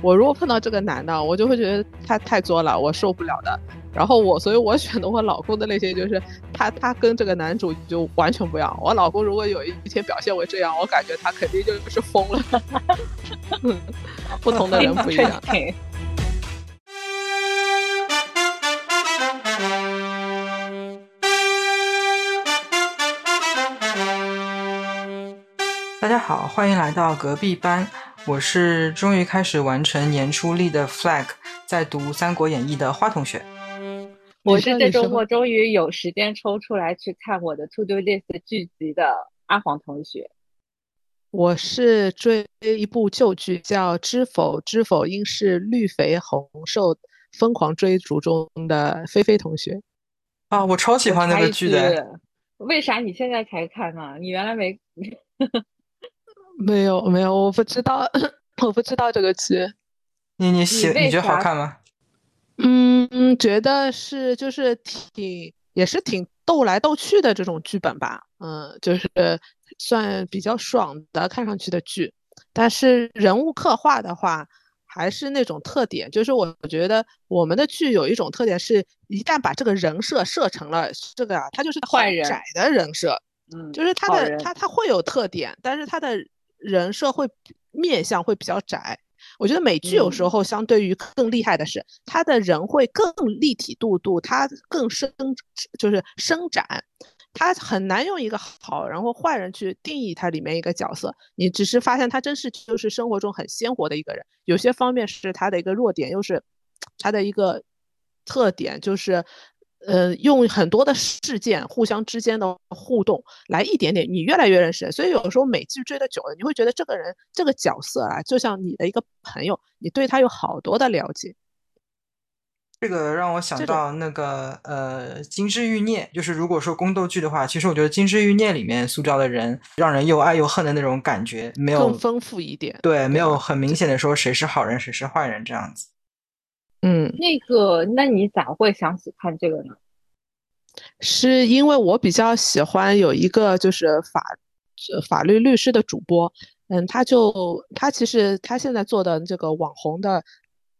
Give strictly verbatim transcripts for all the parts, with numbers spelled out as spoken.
我如果碰到这个男的，我就会觉得他太作了，我受不了的。然后我，所以我选的我老公的类型就是他，他跟这个男主就完全不一样。我老公如果有一天表现为这样，我感觉他肯定就是疯了。嗯，不同的人不一样。大家好，欢迎来到隔壁班。我是终于开始完成年初历的 flag， 在读《三国演义》的花同学。我是这周末终于有时间抽出来去看我的 to do list 剧集的阿黄同学。我是追一部旧剧叫《知否》，知否应是绿肥红瘦疯狂追逐中的菲菲同学。啊，我超喜欢那个剧的。为啥你现在才看呢？你原来没没有没有，我不知道，我不知道这个剧。你你喜你觉得好看吗？嗯，觉得是就是挺也是挺斗来斗去的这种剧本吧。嗯，就是算比较爽的看上去的剧，但是人物刻画的话还是那种特点，就是我觉得我们的剧有一种特点是，一旦把这个人设设成了这个啊，他就是坏人窄的人设。嗯，就是他的他他会有特点，但是他的人设会面向会比较窄。我觉得美剧有时候相对于更厉害的是，嗯，他的人会更立体度度，他更生就是生长，他很难用一个好然后坏人去定义他里面一个角色。你只是发现他真是就是生活中很鲜活的一个人，有些方面是他的一个弱点，又是他的一个特点，就是呃，用很多的事件互相之间的互动来一点点你越来越认识。所以有时候美剧追得久了，你会觉得这个人这个角色啊，就像你的一个朋友，你对他有好多的了解。这个让我想到那个呃，《金枝欲孽》，就是如果说宫斗剧的话，其实我觉得《金枝欲孽》里面塑造的人让人又爱又恨的那种感觉没有更丰富一点。对，没有很明显的说谁是好人谁是坏人这样子。嗯，那个，那你咋会想起看这个呢？是因为我比较喜欢有一个就是法法律律师的主播，嗯，他就他其实他现在做的这个网红的，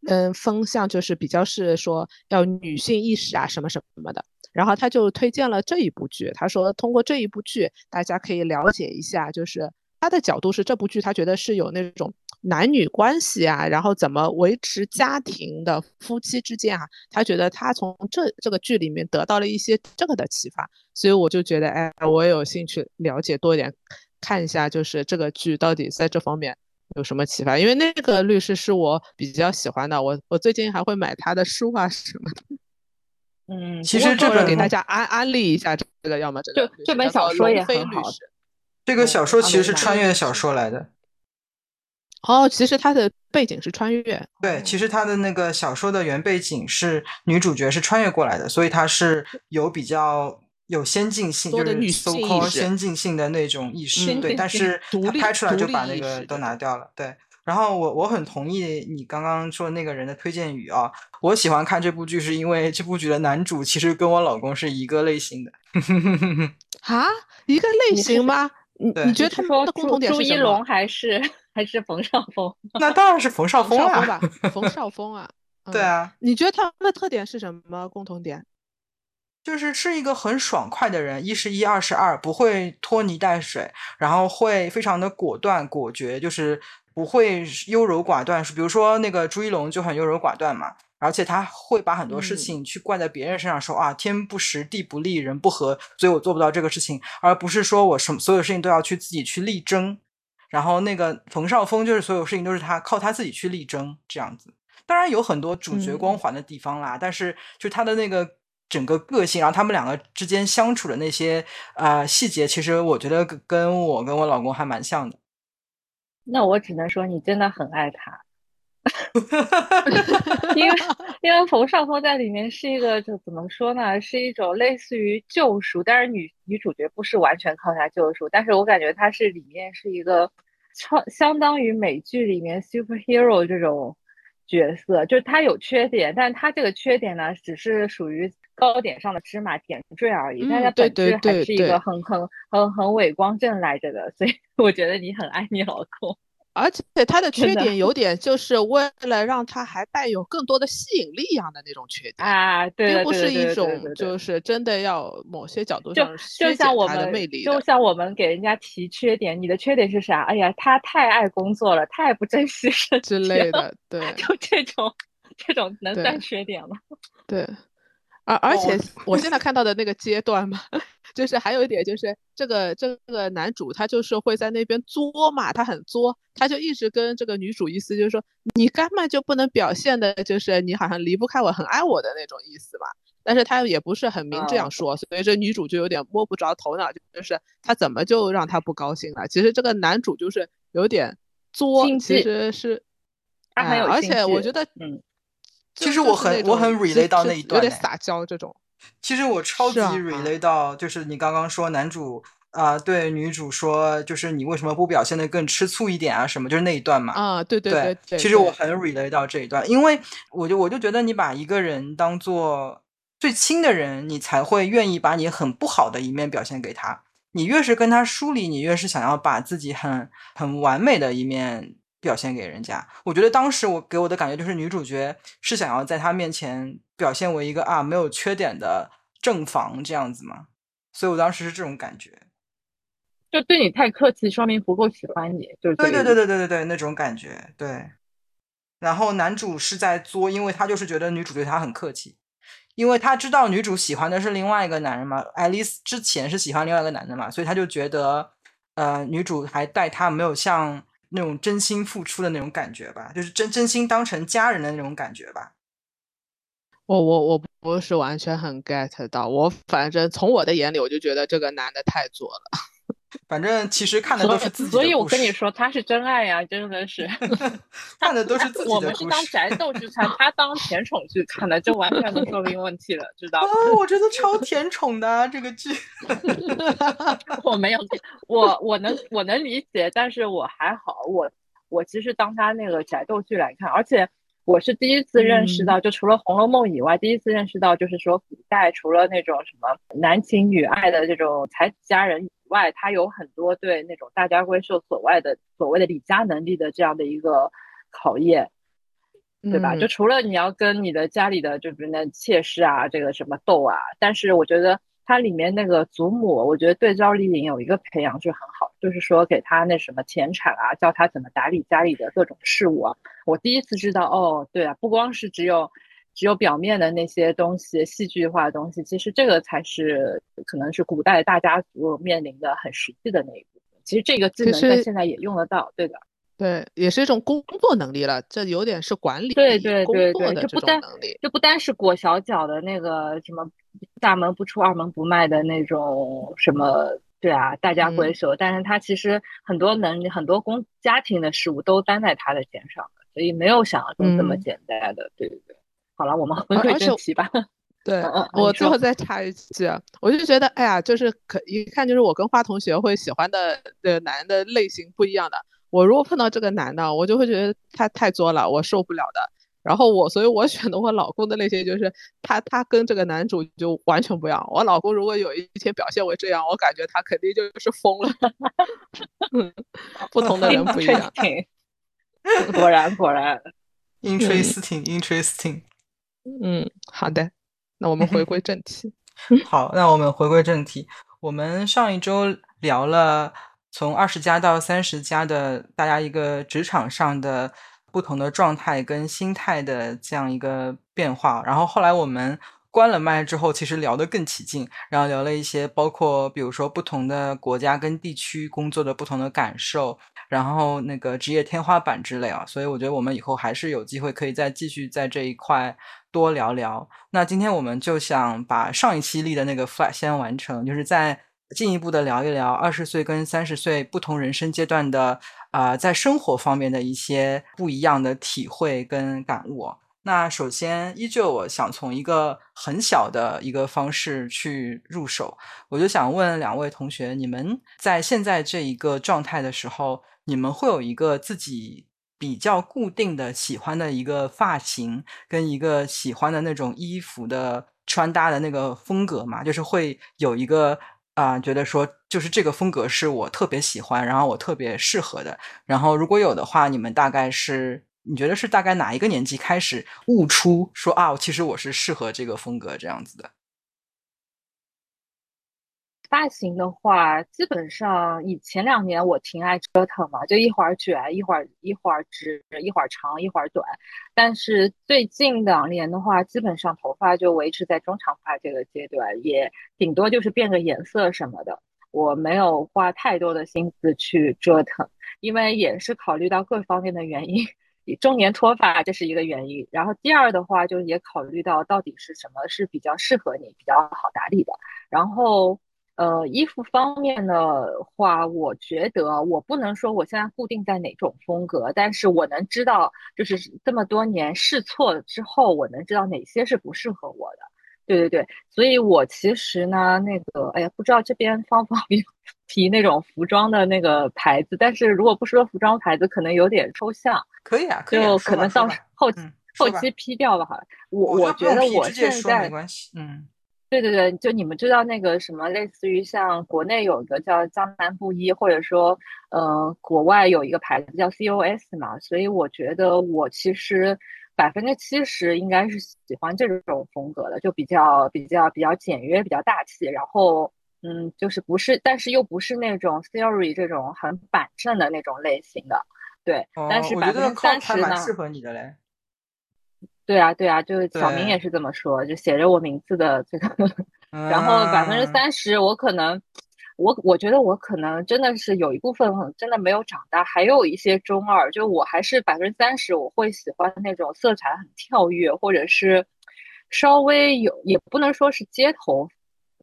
嗯，风向就是比较是说要女性意识啊什么什么的。然后他就推荐了这一部剧，他说通过这一部剧，大家可以了解一下，就是他的角度是这部剧他觉得是有那种男女关系啊，然后怎么维持家庭的夫妻之间啊，他觉得他从这这个剧里面得到了一些这个的启发，所以我就觉得，哎，我也有兴趣了解多一点，看一下就是这个剧到底在这方面有什么启发。因为那个律师是我比较喜欢的，我我最近还会买他的书啊什么的。嗯，其实这本给大家安安利一下这个，要么这个这本小说也很好。这个小说其实是穿越小说来的。嗯嗯哦，其实它的背景是穿越。对，其实它的那个小说的原背景是女主角是穿越过来的，所以它是有比较有先进性，就是 so called 先进性的那种意识。嗯，对，但是它拍出来就把那个都拿掉了。对，然后我我很同意你刚刚说那个人的推荐语啊。我喜欢看这部剧是因为这部剧的男主其实跟我老公是一个类型的。啊，一个类型吗？你你觉得他们的共同点是什么？朱一龙还是？还是冯绍峰？那当然是冯绍峰啊，冯绍峰吧，冯绍峰啊。嗯，对啊，你觉得他们的特点是什么共同点？就是是一个很爽快的人，一是一，二是二，不会拖泥带水，然后会非常的果断果决，就是不会优柔寡断。比如说那个朱一龙就很优柔寡断嘛，而且他会把很多事情去怪在别人身上，说，嗯，啊，天不时，地不利，人不和，所以我做不到这个事情，而不是说我什么所有事情都要去自己去力争。然后那个冯绍峰就是所有事情都是他靠他自己去力争这样子，当然有很多主角光环的地方啦，嗯，但是就他的那个整个个性，然后他们两个之间相处的那些呃细节，其实我觉得跟我跟我老公还蛮像的。那我只能说你真的很爱他。因为因为冯绍峰在里面是一个，就怎么说呢，是一种类似于救赎，但是女女主角不是完全靠他救赎，但是我感觉他是里面是一个超相当于美剧里面 superhero 这种角色，就是他有缺点，但他这个缺点呢只是属于糕点上的芝麻点缀而已，嗯、但它本质还是一个很很很很伟光正来着的，所以我觉得你很爱你老公。而且它的缺点有点就是为了让它还带有更多的吸引力一样的那种缺点啊，对，并不是一种就是真的要某些角度上削减它的魅力的。就像我们给人家提缺点，你的缺点是啥？哎呀，他太爱工作了，太不珍惜身体之类的，对，就这种这种能算缺点吗？对。对而而且我现在看到的那个阶段嘛，就是还有一点就是这个这个男主他就是会在那边作嘛，他很作，他就一直跟这个女主意思就是说你根本就不能表现的就是你好像离不开我很爱我的那种意思嘛，但是他也不是很明这样说，所以这女主就有点摸不着头脑，就是他怎么就让他不高兴了。其实这个男主就是有点作，其实是他很有兴趣、哎、而且我觉得嗯。其实我很我很 relay 到那一段、哎、有点撒娇这种。其实我超级 relay 到，就是你刚刚说男主啊、呃、对女主说，就是你为什么不表现得更吃醋一点啊什么，就是那一段嘛。啊，对对 对, 对, 对, 对。其实我很 relay 到这一段，因为我就我就觉得你把一个人当做最亲的人，你才会愿意把你很不好的一面表现给他。你越是跟他疏离，你越是想要把自己很很完美的一面表现给人家。我觉得当时我给我的感觉就是女主角是想要在她面前表现为一个啊没有缺点的正房这样子嘛，所以我当时是这种感觉，就对你太客气说明不够喜欢你，对对对对对对对，那种感觉。对，然后男主是在作，因为他就是觉得女主对他很客气，因为他知道女主喜欢的是另外一个男人嘛，爱丽丝之前是喜欢另外一个男人嘛，所以他就觉得呃女主还待他没有像那种真心付出的那种感觉吧，就是真真心当成家人的那种感觉吧。我我我不是完全很 get 到，我反正从我的眼里我就觉得这个男的太作了。反正其实看的都是自己的故事，所以， 所以我跟你说他是真爱呀、啊，真的是。看的都是自己的故事。我们是当宅斗去看，他当甜宠去看的，这完全能说明问题了，知道吗？哦、我真的超甜宠的、啊、这个剧。我没有，我我能我能理解，但是我还好，我我其实当他那个宅斗剧来看，而且我是第一次认识到，就除了《红楼梦》以外、嗯，第一次认识到就是说古代除了那种什么男情女爱的这种才子佳人。外，他有很多对那种大家闺秀所谓的所谓的理家能力的这样的一个考验，对吧、嗯、就除了你要跟你的家里的就是那妾室啊这个什么斗啊，但是我觉得他里面那个祖母，我觉得对赵丽颖有一个培养是很好，就是说给他那什么田产啊，教他怎么打理家里的各种事务啊。我第一次知道哦，对啊，不光是只有只有表面的那些东西，戏剧化的东西，其实这个才是可能是古代大家族面临的很实际的那一部分。其实这个技能在现在也用得到，对的。对，也是一种工作能力了，这有点是管理对对对对工作的这种能力，就不单是裹小脚的那个什么大门不出二门不迈的那种什么，对啊，大家闺秀、嗯，但是他其实很多能很多工家庭的事务都担在他的肩上的，所以没有想象中这么简单的，嗯、对对对。好了，我们回归正题吧。对、嗯、我最后再插一句，我就觉得哎呀，就是可一看就是我跟花同学会喜欢的的男的类型不一样的。我如果碰到这个男的，我就会觉得他太作了，我受不了的。然后我，所以我选的我老公的类型就是他，他跟这个男主就完全不一样。我老公如果有一天表现为这样，我感觉他肯定就是疯了。嗯，不同的人不一样。果然果然。Interesting, interesting.嗯，好的，那我们回归正题。好，那我们回归正题。我们上一周聊了从二十加到三十加的大家一个职场上的不同的状态跟心态的这样一个变化，然后后来我们关了麦之后，其实聊得更起劲，然后聊了一些包括比如说不同的国家跟地区工作的不同的感受，然后那个职业天花板之类啊，所以我觉得我们以后还是有机会可以再继续在这一块多聊聊。那今天我们就想把上一期立的那个 flag 先完成，就是再进一步的聊一聊二十岁跟三十岁不同人生阶段的啊、呃，在生活方面的一些不一样的体会跟感悟、啊。那首先依旧我想从一个很小的一个方式去入手，我就想问两位同学，你们在现在这一个状态的时候，你们会有一个自己比较固定的喜欢的一个发型跟一个喜欢的那种衣服的穿搭的那个风格嘛，就是会有一个啊、呃，觉得说就是这个风格是我特别喜欢，然后我特别适合的。然后如果有的话，你们大概是你觉得是大概哪一个年纪开始悟出说啊，其实我是适合这个风格这样子的？发型的话，基本上以前两年我挺爱折腾嘛，就一会儿卷，一会儿一会儿直，一会儿长，一会儿短。但是最近两年的话，基本上头发就维持在中长发这个阶段，也顶多就是变个颜色什么的。我没有花太多的心思去折腾，因为也是考虑到各方面的原因。中年脱发这是一个原因，然后第二的话就是也考虑到到底是什么是比较适合你，比较好打理的。然后呃，衣服方面的话，我觉得我不能说我现在固定在哪种风格，但是我能知道，就是这么多年试错之后，我能知道哪些是不适合我的。对对对，所以我其实呢，那个，哎呀，不知道这边方不方便提那种服装的那个牌子，但是如果不说服装牌子，可能有点抽象。可以啊，可以啊，就可能到后后期批掉吧，好了。我我觉得我现在没关系，嗯。对对对，就你们知道那个什么，类似于像国内有一个叫江南布衣，或者说，呃，国外有一个牌子叫 C O S 嘛，所以我觉得我其实百分之七十应该是喜欢这种风格的，就比较比较比较简约，比较大气，然后嗯，就是不是，但是又不是那种 theory 这种很板正的那种类型的，对。哦、但是百分之三十呢，蛮适合你的嘞。对啊对啊，就是小明也是这么说，就写着我名字的这个，然后百分之三十我可能我我觉得我可能真的是有一部分真的没有长大，还有一些中二，就我还是百分之三十我会喜欢那种色彩很跳跃，或者是稍微有也不能说是街头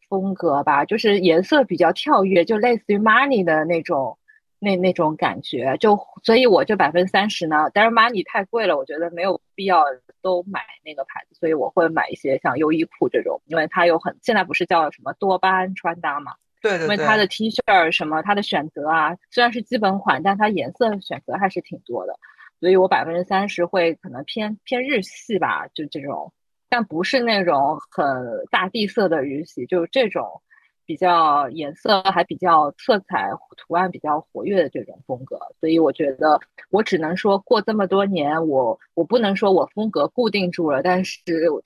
风格吧，就是颜色比较跳跃，就类似于 Money 的那种那那种感觉，就所以我就百分之三十呢，但是 Money 太贵了，我觉得没有必要都买那个牌子，所以我会买一些像优衣库这种，因为它有很现在不是叫什么多巴胺穿搭嘛，对对对，因为它的 T 恤什么它的选择啊，虽然是基本款，但它颜色选择还是挺多的，所以我百分之三十会可能偏偏日系吧，就这种，但不是那种很大地色的日系，就是这种。比较颜色还比较色彩图案比较活跃的这种风格，所以我觉得我只能说过这么多年，我我不能说我风格固定住了，但是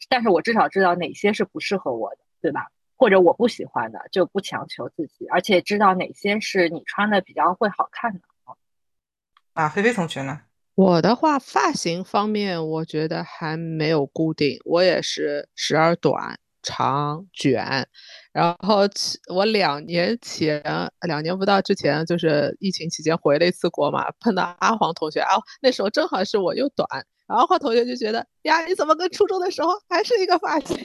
但是我至少知道哪些是不适合我的，对吧？或者我不喜欢的，就不强求自己，而且知道哪些是你穿的比较会好看的。啊，菲菲同学呢？我的话，发型方面我觉得还没有固定，我也是时而短。长卷，然后我两年前两年不到之前就是疫情期间回了一次国嘛，碰到阿黄同学啊，那时候正好是我又短，然后阿黄同学就觉得呀，你怎么跟初中的时候还是一个发型。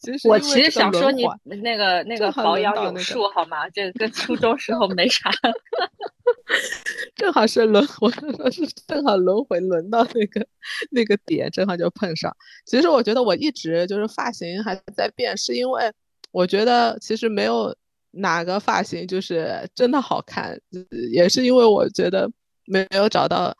其实我其实想说你那个那个保养有术、那个、好吗，这跟初中时候没啥。正好是轮回，正好轮回轮到那个那个点，正好就碰上。其实我觉得我一直就是发型还在变，是因为我觉得其实没有哪个发型就是真的好看，也是因为我觉得没有找到，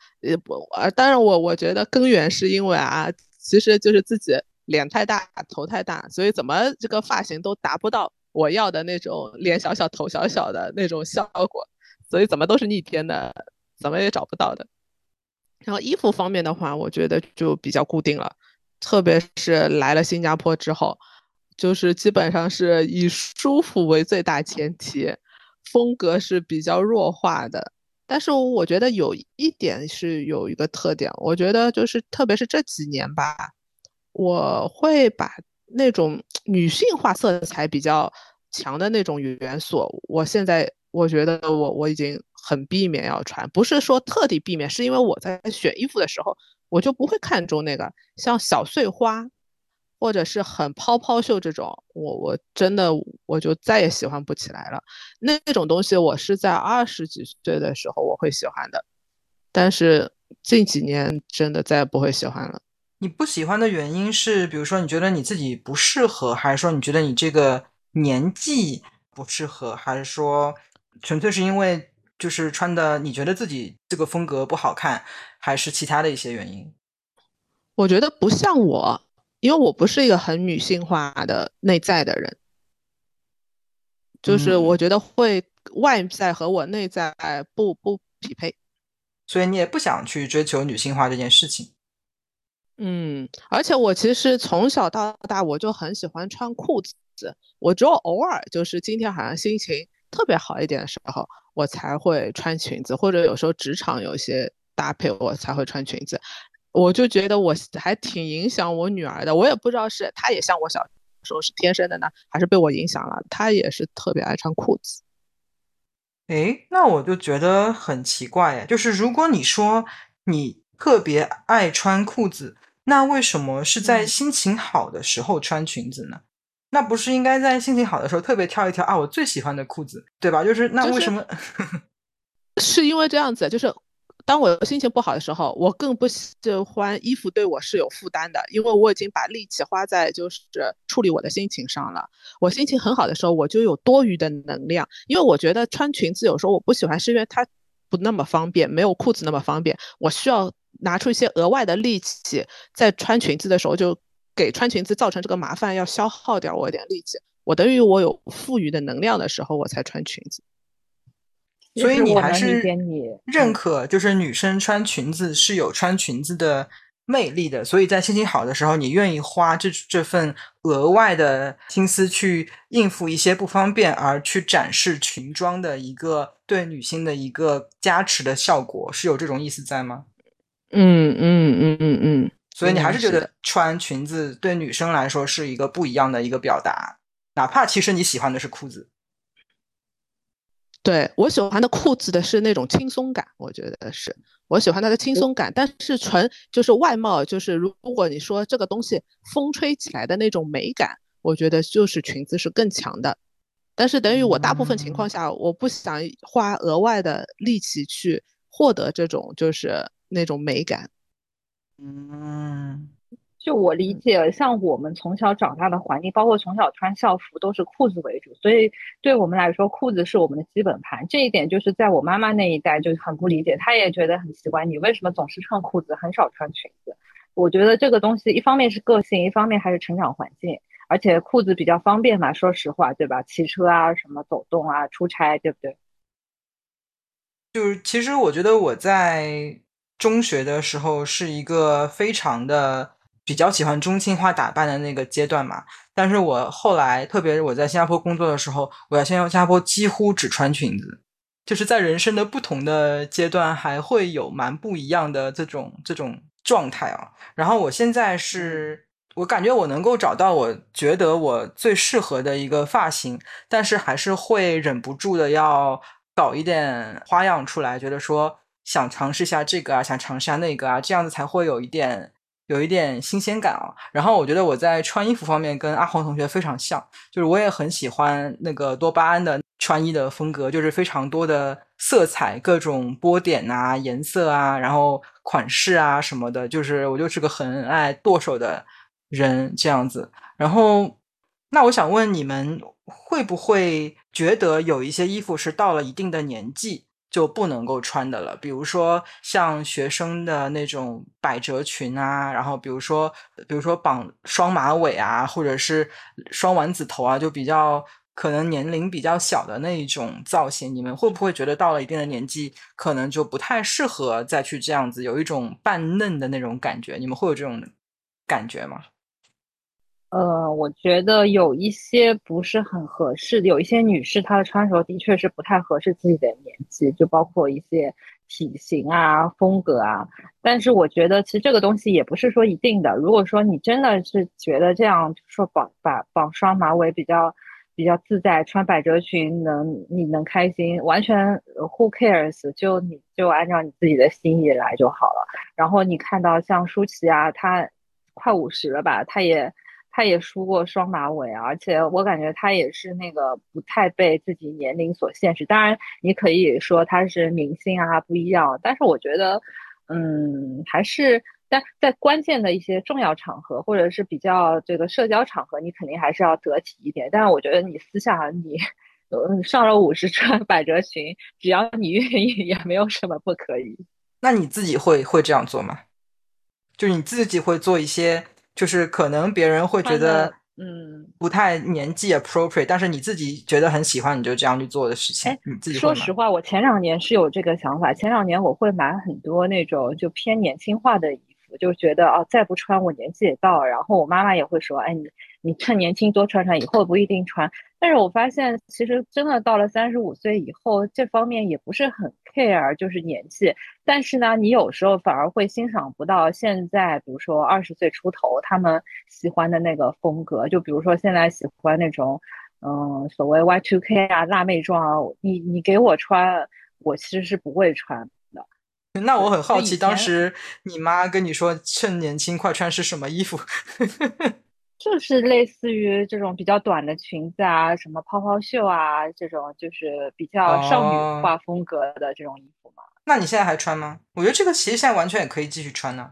当然我我觉得根源是因为啊，其实就是自己脸太大，头太大，所以怎么这个发型都达不到我要的那种脸小小头小小的那种效果。所以怎么都是逆天的，怎么也找不到的。然后衣服方面的话，我觉得就比较固定了，特别是来了新加坡之后，就是基本上是以舒服为最大前提，风格是比较弱化的。但是我觉得有一点是有一个特点，我觉得就是特别是这几年吧，我会把那种女性化色彩比较强的那种元素，我现在我觉得我我已经很避免要穿，不是说特地避免，是因为我在选衣服的时候，我就不会看中那个像小碎花，或者是很泡泡袖这种，我我真的我就再也喜欢不起来了。那种东西我是在二十几岁的时候我会喜欢的，但是近几年真的再也不会喜欢了。你不喜欢的原因是，比如说你觉得你自己不适合，还是说你觉得你这个年纪不适合，还是说？纯粹是因为就是穿的你觉得自己这个风格不好看，还是其他的一些原因？我觉得不像我，因为我不是一个很女性化的内在的人，就是我觉得会外在和我内在不不匹配，所以你也不想去追求女性化这件事情。嗯，而且我其实从小到大我就很喜欢穿裤子，我只有偶尔就是今天好像心情特别好一点的时候我才会穿裙子，或者有时候职场有些搭配我才会穿裙子。我就觉得我还挺影响我女儿的，我也不知道是她也像我小时候是天生的呢，还是被我影响了，她也是特别爱穿裤子。诶，那我就觉得很奇怪，就是如果你说你特别爱穿裤子，那为什么是在心情好的时候穿裙子呢？嗯，那不是应该在心情好的时候特别挑一挑啊我最喜欢的裤子，对吧？就是那为什么、就是、是因为这样子，就是当我心情不好的时候我更不喜欢衣服对我是有负担的，因为我已经把力气花在就是处理我的心情上了。我心情很好的时候我就有多余的能量，因为我觉得穿裙子有时候我不喜欢是因为它不那么方便，没有裤子那么方便，我需要拿出一些额外的力气，在穿裙子的时候就给穿裙子造成这个麻烦要消耗掉我一点力气，我等于我有富余的能量的时候我才穿裙子。所以你还是认可就是女生穿裙子是有穿裙子的魅力的，所以在心情好的时候你愿意花 这, 这份额外的心思去应付一些不方便，而去展示裙装的一个对女性的一个加持的效果，是有这种意思在吗？嗯嗯嗯嗯嗯。所以你还是觉得穿裙子对女生来说是一个不一样的一个表达，哪怕其实你喜欢的是裤子。对，我喜欢的裤子的是那种轻松感，我觉得是我喜欢它的轻松感，但是纯就是外貌，就是如果你说这个东西风吹起来的那种美感，我觉得就是裙子是更强的。但是等于我大部分情况下、嗯、我不想花额外的力气去获得这种就是那种美感。嗯，就我理解，像我们从小长大的环境，包括从小穿校服都是裤子为主，所以对我们来说裤子是我们的基本盘。这一点就是在我妈妈那一代就很不理解，她也觉得很奇怪，你为什么总是穿裤子很少穿裙子。我觉得这个东西一方面是个性，一方面还是成长环境，而且裤子比较方便嘛，说实话，对吧？骑车啊什么走动啊出差，对不对？就是其实我觉得我在中学的时候是一个非常的比较喜欢中性化打扮的那个阶段嘛，但是我后来特别是我在新加坡工作的时候，我在新加坡几乎只穿裙子，就是在人生的不同的阶段还会有蛮不一样的这种这种状态啊。然后我现在是我感觉我能够找到我觉得我最适合的一个发型，但是还是会忍不住的要搞一点花样出来，觉得说想尝试一下这个啊，想尝试下那个啊，这样子才会有一点有一点新鲜感啊。然后我觉得我在穿衣服方面跟阿黄同学非常像，就是我也很喜欢那个多巴胺的穿衣的风格，就是非常多的色彩，各种波点啊颜色啊然后款式啊什么的，就是我就是个很爱剁手的人这样子。然后那我想问你们会不会觉得有一些衣服是到了一定的年纪就不能够穿的了，比如说像学生的那种百褶裙啊，然后比如说比如说绑双马尾啊，或者是双丸子头啊，就比较可能年龄比较小的那一种造型，你们会不会觉得到了一定的年纪可能就不太适合再去这样子，有一种半嫩的那种感觉，你们会有这种感觉吗？呃，我觉得有一些不是很合适，有一些女士她的穿着的确是不太合适自己的年纪，就包括一些体型啊风格啊，但是我觉得其实这个东西也不是说一定的，如果说你真的是觉得这样说绑把绑双马尾比较比较自在，穿百褶裙能你能开心，完全 who cares， 就你就按照你自己的心意来就好了。然后你看到像舒淇啊，她快五十了吧，她也他也梳过双马尾，而且我感觉他也是那个不太被自己年龄所限制。当然你可以说他是明星啊不一样，但是我觉得嗯，还是但在关键的一些重要场合或者是比较这个社交场合，你肯定还是要得体一点，但是我觉得你私下你上了五十穿百褶裙，只要你愿意也没有什么不可以。那你自己会会这样做吗？就是你自己会做一些就是可能别人会觉得嗯不太年纪 appropriate， 但是你自己觉得很喜欢你就这样去做的事情。你自己说实话，我前两年是有这个想法，前两年我会买很多那种就偏年轻化的衣服，就觉得哦再不穿我年纪也到了，然后我妈妈也会说哎你你趁年轻多穿穿，以后不一定穿。但是我发现其实真的到了三十五岁以后，这方面也不是很 care， 就是年纪，但是呢你有时候反而会欣赏不到现在比如说二十岁出头他们喜欢的那个风格，就比如说现在喜欢那种嗯所谓 Y 二 K 啊辣妹装啊，你你给我穿我其实是不会穿的。那我很好奇当时你妈跟你说趁年轻快穿是什么衣服？就是类似于这种比较短的裙子啊，什么泡泡袖啊，这种就是比较少女化风格的这种衣服嘛。哦，那你现在还穿吗？我觉得这个其实现在完全也可以继续穿呢。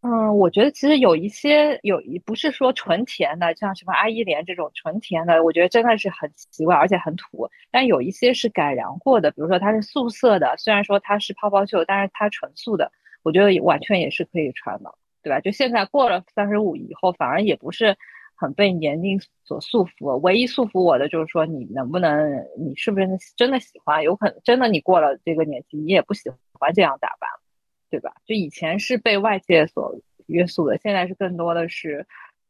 嗯，我觉得其实有一些有不是说纯甜的，像什么阿依莲这种纯甜的，我觉得真的是很奇怪而且很土，但有一些是改良过的，比如说它是素色的，虽然说它是泡泡袖但是它纯素的，我觉得完全也是可以穿的，对吧？就现在过了三十五以后反而也不是很被年龄所束缚，唯一束缚我的就是说你能不能你是不是真的喜欢，有可能真的你过了这个年纪你也不喜欢这样打扮，对吧？就以前是被外界所约束的，现在是更多的是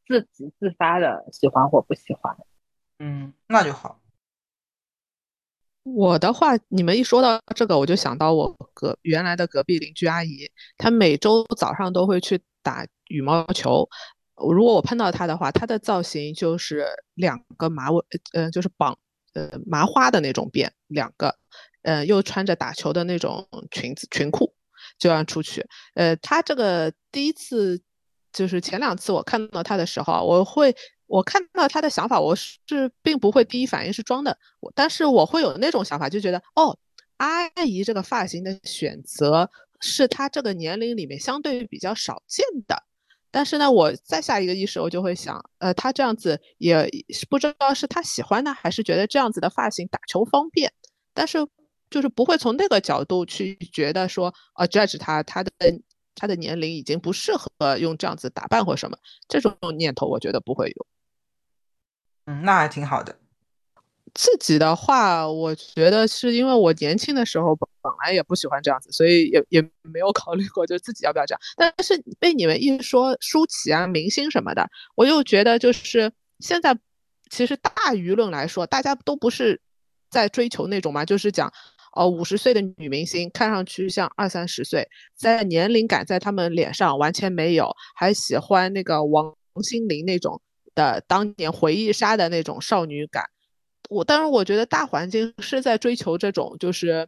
自己自发的喜欢或不喜欢。嗯，那就好。我的话你们一说到这个我就想到我隔原来的隔壁邻居阿姨，她每周早上都会去打羽毛球，如果我碰到她的话，她的造型就是两个马尾，呃，就是绑呃麻花的那种辫，两个，呃，又穿着打球的那种裙子裙裤，就让出去。呃，她这个第一次就是前两次我看到她的时候，我会我看到她的想法，我是并不会第一反应是装的，但是我会有那种想法，就觉得哦，阿姨这个发型的选择是他这个年龄里面相对比较少见的。但是呢我再下一个意识我就会想呃，他这样子也不知道是他喜欢呢还是觉得这样子的发型打球方便，但是就是不会从那个角度去觉得说呃 judge 他他的他的年龄已经不适合用这样子打扮或什么，这种念头我觉得不会有。嗯，那还挺好的。自己的话我觉得是因为我年轻的时候本来也不喜欢这样子，所以也也没有考虑过就自己要不要这样，但是被你们一说舒淇啊明星什么的，我就觉得就是现在其实大舆论来说大家都不是在追求那种嘛，就是讲哦，五十岁的女明星看上去像二三十岁，在年龄感在他们脸上完全没有，还喜欢那个王心凌那种的当年回忆杀的那种少女感。我当然我觉得大环境是在追求这种就是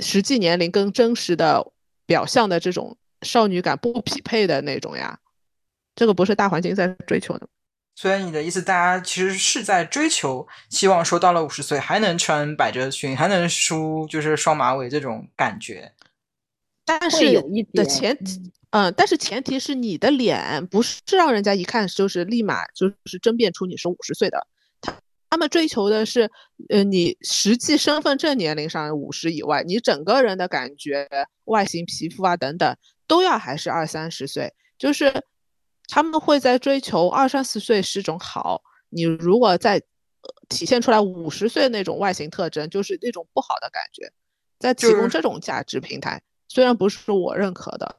实际年龄跟真实的表象的这种少女感不匹配的那种呀，这个不是大环境在追求的。所以你的意思大家其实是在追求希望说到了五十岁还能穿百褶裙还能梳就是双马尾这种感觉，但是有一点的前提，嗯，但是前提是你的脸不是让人家一看就是立马就是甄辨出你是五十岁的，他们追求的是呃，你实际身份证年龄上五十以外，你整个人的感觉外形皮肤啊等等都要还是二三十岁，就是他们会在追求二三十岁是种好，你如果再、呃、体现出来五十岁那种外形特征就是那种不好的感觉，在提供这种价值平台、就是、虽然不是我认可的，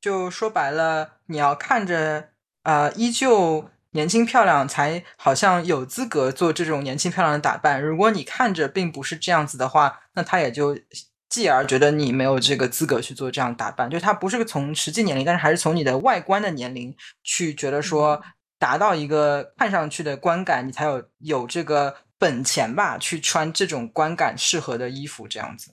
就说白了你要看着呃，依旧年轻漂亮才好像有资格做这种年轻漂亮的打扮，如果你看着并不是这样子的话，那他也就继而觉得你没有这个资格去做这样打扮，就他不是从实际年龄但是还是从你的外观的年龄去觉得说达到一个看上去的观感，你才有有这个本钱吧去穿这种观感适合的衣服这样子。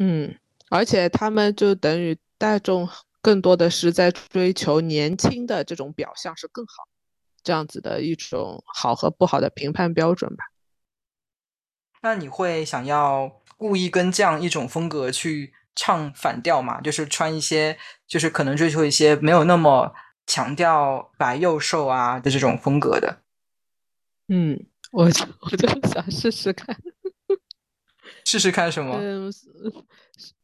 嗯，而且他们就等于大众更多的是在追求年轻的这种表象是更好，这样子的一种好和不好的评判标准吧。那你会想要故意跟这样一种风格去唱反调吗？就是穿一些就是可能追求一些没有那么强调白幼瘦啊的这种风格的。嗯，我就我就想试试看试试看什么？嗯，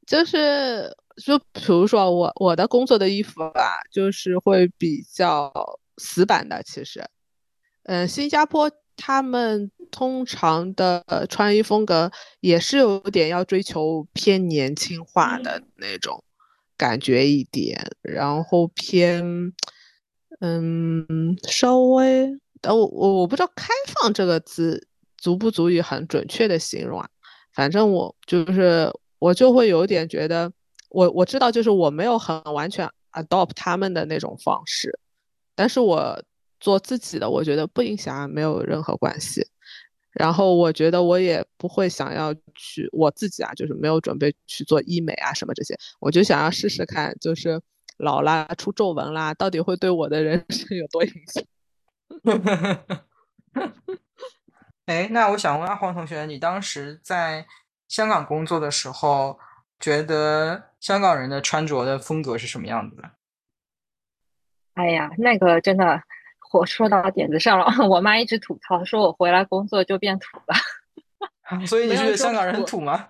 就是就比如说我我的工作的衣服啊，就是会比较死板的。其实，嗯，新加坡他们通常的穿衣风格也是有点要追求偏年轻化的那种感觉一点，嗯、然后偏嗯稍微，但我我我不知道开放这个词足不足以很准确的形容啊。反正我就是我就会有点觉得我我知道就是我没有很完全 adopt 他们的那种方式，但是我做自己的，我觉得不影响，没有任何关系。然后我觉得我也不会想要去我自己啊，就是没有准备去做医美啊什么这些，我就想要试试看，就是老啦出皱纹啦到底会对我的人生有多影响。哎，那我想问阿黄同学，你当时在香港工作的时候，觉得香港人的穿着的风格是什么样子的？哎呀，那个真的我说到点子上了，我妈一直吐槽说我回来工作就变土了。啊、所以你觉得香港人很土吗？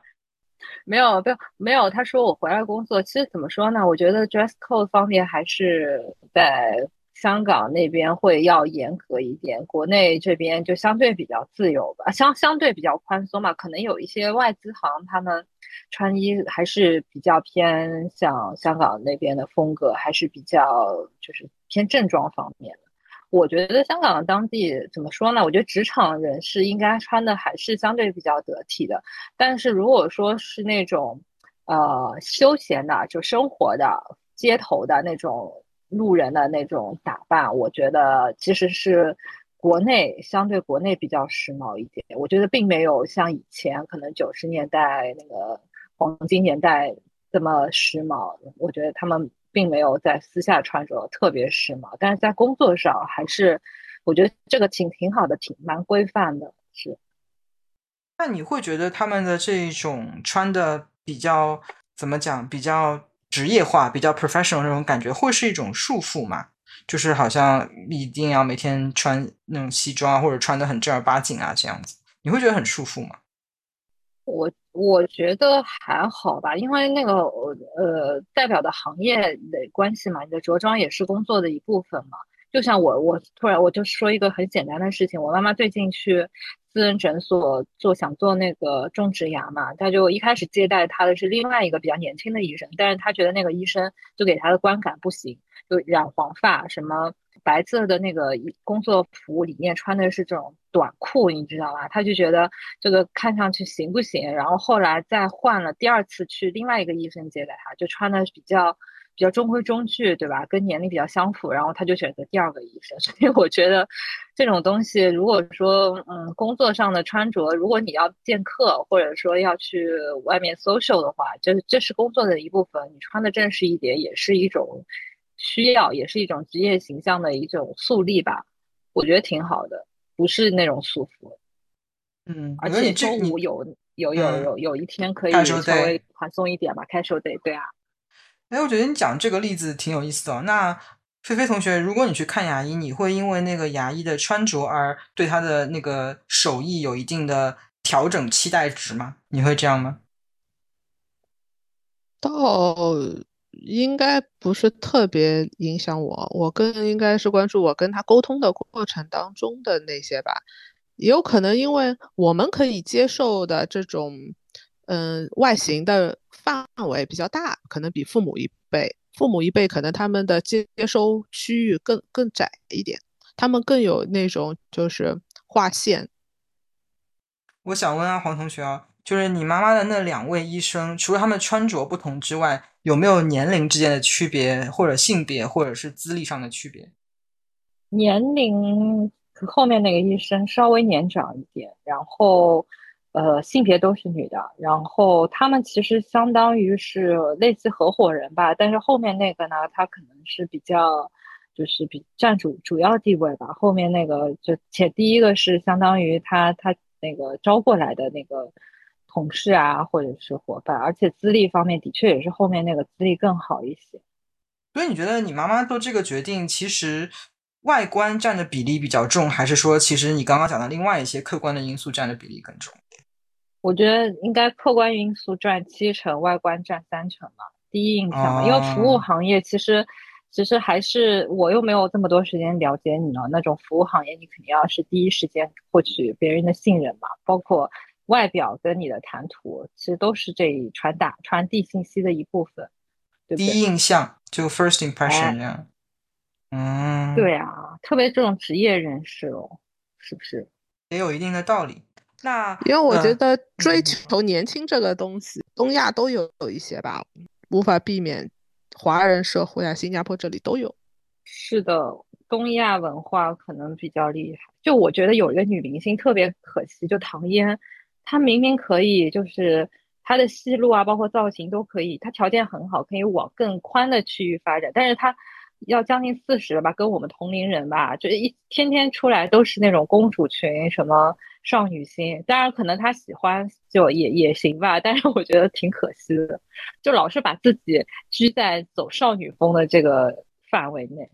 没有，没有，她说我回来工作，其实怎么说呢，我觉得 dress code 方面还是在香港那边会要严格一点，国内这边就相对比较自由吧，相相对比较宽松嘛。可能有一些外资行他们穿衣还是比较偏向香港那边的风格，还是比较就是偏正装方面的。我觉得香港当地怎么说呢？我觉得职场人士应该穿的还是相对比较得体的，但是如果说是那种呃休闲的、就生活的、街头的那种。路人的那种打扮，我觉得其实是国内相对国内比较时髦一点。我觉得并没有像以前可能九十年代那个黄金年代这么时髦。我觉得他们并没有在私下穿着特别时髦，但是在工作上还是我觉得这个挺挺好的，挺蛮规范的。是。那你会觉得他们的这种穿的比较怎么讲，比较职业化比较 professional 那种感觉会是一种束缚嘛？就是好像一定要每天穿那种西装、啊、或者穿得很正儿八经啊这样子，你会觉得很束缚吗？我我觉得还好吧，因为那个呃代表的行业的关系嘛，你的着装也是工作的一部分嘛。就像我我突然我就说一个很简单的事情，我妈妈最近去私人诊所做想做那个种植牙嘛，他就一开始接待他的是另外一个比较年轻的医生，但是他觉得那个医生就给他的观感不行，就染黄发，什么白色的那个工作服里面穿的是这种短裤，你知道吧？他就觉得这个看上去行不行？然后后来再换了第二次去另外一个医生接待他，就穿的比较比较中规中矩，对吧？跟年龄比较相符，然后他就选择第二个医生。所以我觉得这种东西，如果说嗯工作上的穿着，如果你要见客或者说要去外面 social 的话，就是这是工作的一部分，你穿的正式一点也是一种需要，也是一种职业形象的一种树立吧。我觉得挺好的，不是那种束缚。嗯，而且周五有有有有有一天可以稍微宽松一点吧，开show day，对啊。哎，我觉得你讲这个例子挺有意思的哦。那菲菲同学，如果你去看牙医，你会因为那个牙医的穿着而对他的那个手艺有一定的调整期待值吗？你会这样吗？倒应该不是特别影响我，我更应该是关注我跟他沟通的过程当中的那些吧。也有可能因为我们可以接受的这种嗯、呃、外形的范围比较大，可能比父母一辈父母一辈可能他们的接收区域更更窄一点，他们更有那种就是划线。我想问啊黄同学啊，就是你妈妈的那两位医生，除了他们穿着不同之外，有没有年龄之间的区别，或者性别，或者是资历上的区别？年龄后面那个医生稍微年长一点，然后呃，性别都是女的，然后他们其实相当于是类似合伙人吧，但是后面那个呢，他可能是比较，就是比占主主要地位吧。后面那个就且第一个是相当于他他那个招过来的那个同事啊，或者是伙伴，而且资历方面的确也是后面那个资历更好一些。所以你觉得你妈妈做这个决定，其实外观占的比例比较重，还是说其实你刚刚讲的另外一些客观的因素占的比例更重？我觉得应该客观因素占七成，外观占三成嘛，第一印象嘛、啊、因为服务行业其实其实还是我又没有这么多时间了解你了，那种服务行业你肯定要是第一时间获取别人的信任嘛，包括外表跟你的谈吐其实都是这一传达传递信息的一部分，对不对？第一印象就 first impression 这样、哎、嗯，对啊，特别这种职业人士哦，是不是也有一定的道理。那因为我觉得追求年轻这个东西、嗯、东亚都有一些吧，无法避免，华人社会啊，新加坡这里都有。是的，东亚文化可能比较厉害。就我觉得有一个女明星特别可惜，就唐嫣，她明明可以，就是她的戏路啊，包括造型都可以，她条件很好，可以往更宽的区域发展。但是她要将近四十了吧，跟我们同龄人吧，就一天天出来都是那种公主裙，什么少女心。当然，可能她喜欢就也也行吧，但是我觉得挺可惜的，就老是把自己拘在走少女风的这个范围内。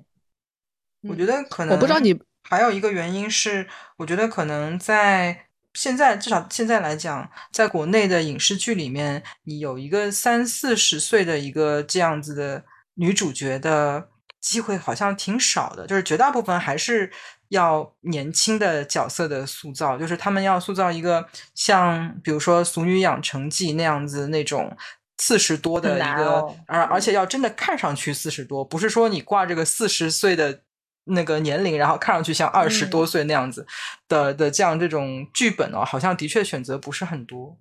我觉得可能我不知道你还有一个原因是，我觉得可能在现在至少现在来讲，在国内的影视剧里面，你有一个三四十岁的一个这样子的女主角的机会好像挺少的，就是绝大部分还是要年轻的角色的塑造，就是他们要塑造一个像比如说《俗女养成记》那样子那种四十多的一个，而而且要真的看上去四十多，不是说你挂这个四十岁的那个年龄，然后看上去像二十多岁那样子的、嗯、的这样这种剧本哦，好像的确选择不是很多。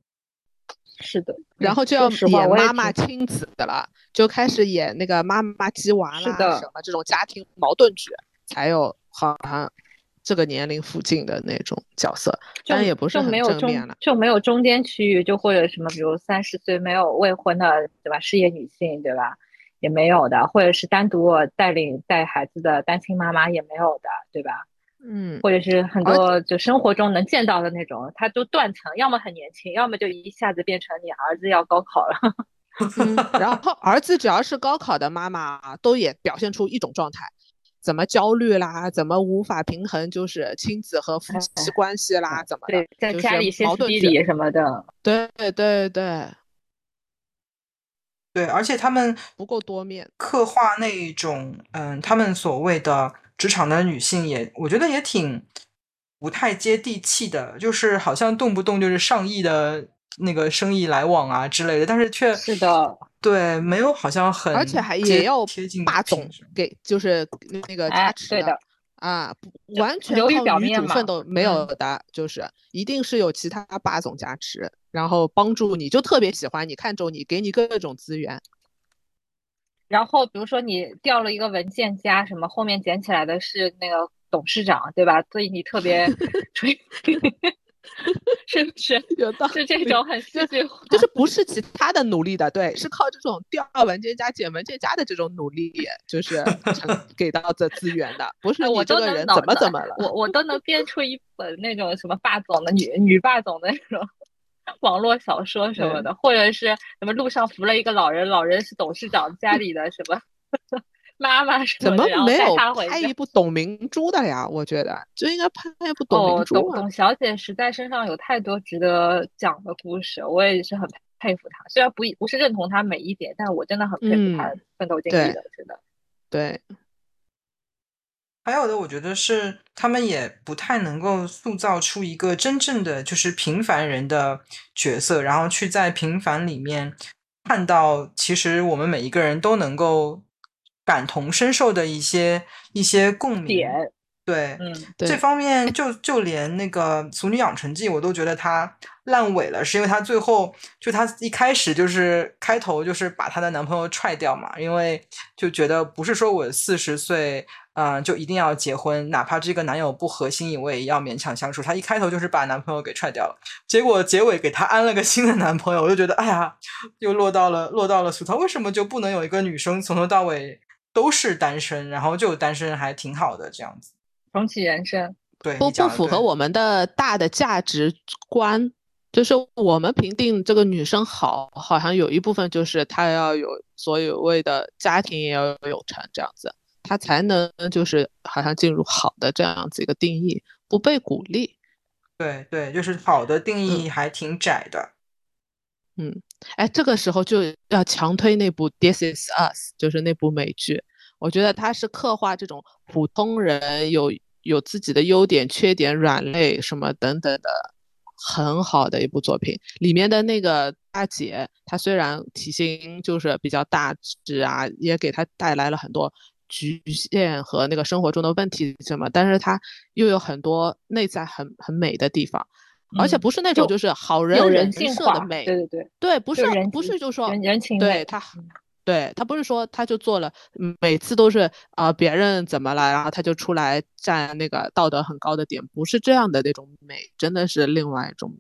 是的，然后就要演妈妈亲子的了，就开始演那个妈妈鸡娃啦什么这种家庭矛盾剧，才有好像这个年龄附近的那种角色，但也不是很正面了，就没有中间区域，就或者什么比如三十岁没有未婚的，对吧？事业女性，对吧？也没有的，或者是单独带领带孩子的单亲妈妈也没有的，对吧？嗯，或者是很多就生活中能见到的那种，他都断层，要么很年轻，要么就一下子变成你儿子要高考了、嗯、然后儿子只要是高考的妈妈都也表现出一种状态，怎么焦虑啦，怎么无法平衡就是亲子和夫妻关系啦、哎、怎么的，对，在家里歇斯底里什么的，对对对对，而且他们不够多面刻画那种嗯，他们所谓的职场的女性也，我觉得也挺不太接地气的，就是好像动不动就是上亿的那个生意来往啊之类的，但是却是的，对，没有好像很，而且还也要霸总给就是那个加持的、哎、对的啊，完全靠女主奋斗没有的，就是一定是有其他霸总加持，然后帮助你，就特别喜欢你，看中你，给你各种资源。然后比如说你掉了一个文件夹什么，后面捡起来的是那个董事长，对吧？所以你特别吹是不是有道理？是这种很戏剧化，就是不是其他的努力的，对，是靠这种掉文件夹捡文件夹的这种努力，就是给到这资源的，不是你这个人怎么怎么了。我我都能编出一本那种什么霸总的女女霸总的那种网络小说什么的，或者是什么路上扶了一个老人，老人是董事长家里的什么妈妈什么的，怎么没有拍一部董明珠的呀？我觉得就应该拍一部董明珠、啊哦、董, 董小姐实在身上有太多值得讲的故事，我也是很佩服她，虽然 不, 不是认同她每一点，但我真的很佩服她奋斗经历的、嗯、真的。对，还有的我觉得是他们也不太能够塑造出一个真正的就是平凡人的角色，然后去在平凡里面看到其实我们每一个人都能够感同身受的一些一些共鸣。对、嗯、对，这方面就就连那个《俗女养成记》我都觉得它烂尾了，是因为她最后就她一开始就是开头就是把她的男朋友踹掉嘛，因为就觉得不是说我四十岁嗯、呃，就一定要结婚，哪怕这个男友不合心意，我也要勉强相处。她一开头就是把男朋友给踹掉了，结果结尾给她安了个新的男朋友，我就觉得哎呀，又落到了落到了俗套。为什么就不能有一个女生从头到尾都是单身，然后就单身还挺好的这样子，重启人生？对，不不符合我们的大的价值观，就是我们评定这个女生好，好像有一部分就是她要有所谓的家庭也要有成这样子。他才能就是好像进入好的这样子一个定义，不被鼓励。对对，就是好的定义还挺窄的。嗯，哎，这个时候就要强推那部 This Is Us， 就是那部美剧。我觉得它是刻画这种普通人有有自己的优点、缺点、软肋什么等等的，很好的一部作品。里面的那个大姐，她虽然体型就是比较大只啊，也给她带来了很多局限和那个生活中的问题什么，但是她又有很多内在很很美的地方。而且不是那种就是好人人性化的美，对对对对，不是不是就说人情美，对他，对他不是说他就做了，每次都是啊、呃、别人怎么了，然后他就出来站那个道德很高的点，不是这样的那种美，真的是另外一种美。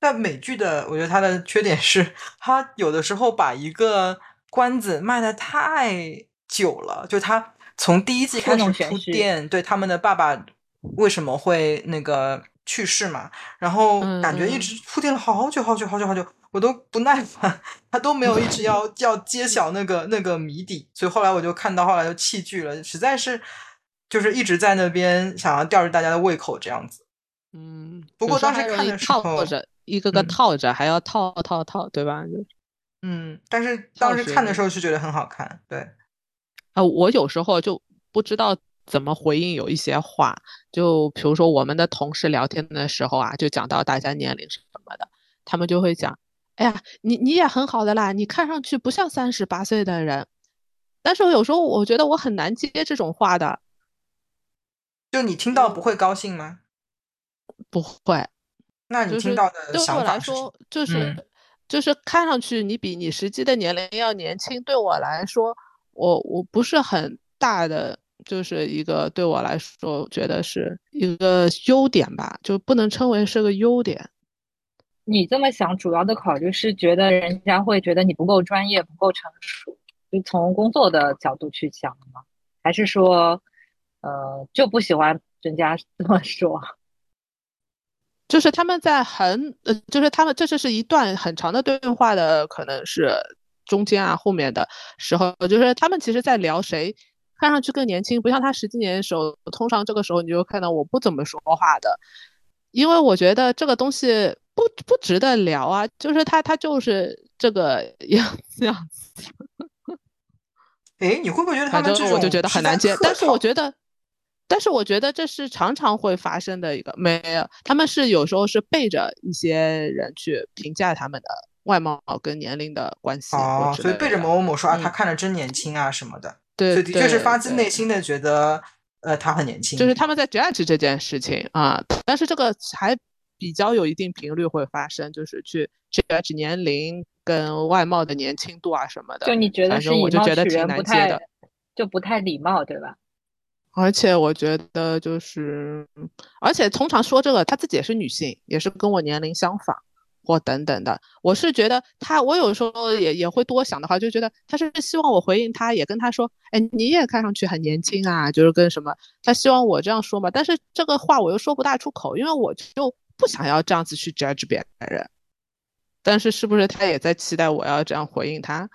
但美剧的，我觉得它的缺点是，它有的时候把一个关子卖得太久了，就它从第一季开始铺垫，对他们的爸爸为什么会那个。去世嘛，然后感觉一直铺垫了好久好久好久好久，我都不耐烦，他都没有一直要要揭晓那个那个谜底，所以后来我就看到后来就弃剧了，实在是就是一直在那边想要吊着大家的胃口这样子。嗯，不过当时看的时候套着一个个套着、嗯、还要套套套，对吧？嗯，但是当时看的时候是觉得很好看，对。啊，我有时候就不知道怎么回应有一些话，就比如说我们的同事聊天的时候啊，就讲到大家年龄什么的，他们就会讲，哎呀，你你也很好的啦，你看上去不像三十八岁的人，但是有时候我觉得我很难接这种话的。就你听到不会高兴吗？不会。那你听到的想法是？对我来说，就是、嗯、就是看上去你比你实际的年龄要年轻，对我来说，我我不是很大的。就是一个对我来说我觉得是一个优点吧，就不能称为是个优点。你这么想主要的考虑是觉得人家会觉得你不够专业不够成熟，就从工作的角度去想吗？还是说呃，就不喜欢人家这么说？就是他们在很、呃、就是他们这是一段很长的对话的可能是中间啊后面的时候，就是他们其实在聊谁看上去更年轻，不像他十几年的时候，通常这个时候你就看到我不怎么说话的，因为我觉得这个东西不不值得聊啊，就是他他就是这个样子。哎，你会不会觉得他们这种？我就觉得很难接，但是我觉得，但是我觉得这是常常会发生的一个，没有，他们是有时候是背着一些人去评价他们的外貌跟年龄的关系。哦，所以背着某某某说啊，嗯、他看着真年轻啊什么的。对，所以的确是发自内心的觉得呃，他很年轻，就是他们在 judge 这件事情啊，但是这个还比较有一定频率会发生，就是去 judge 年龄跟外貌的年轻度啊什么的，就你觉得是以貌取人不太就不太礼貌，对吧？而且我觉得就是而且通常说这个她自己也是女性，也是跟我年龄相仿或等等的，我是觉得他，我有时候也也会多想的话，就觉得他是希望我回应他，也跟他说，哎，你也看上去很年轻啊，就是跟什么，他希望我这样说嘛。但是这个话我又说不大出口，因为我就不想要这样子去 judge 别人。但是是不是他也在期待我要这样回应他？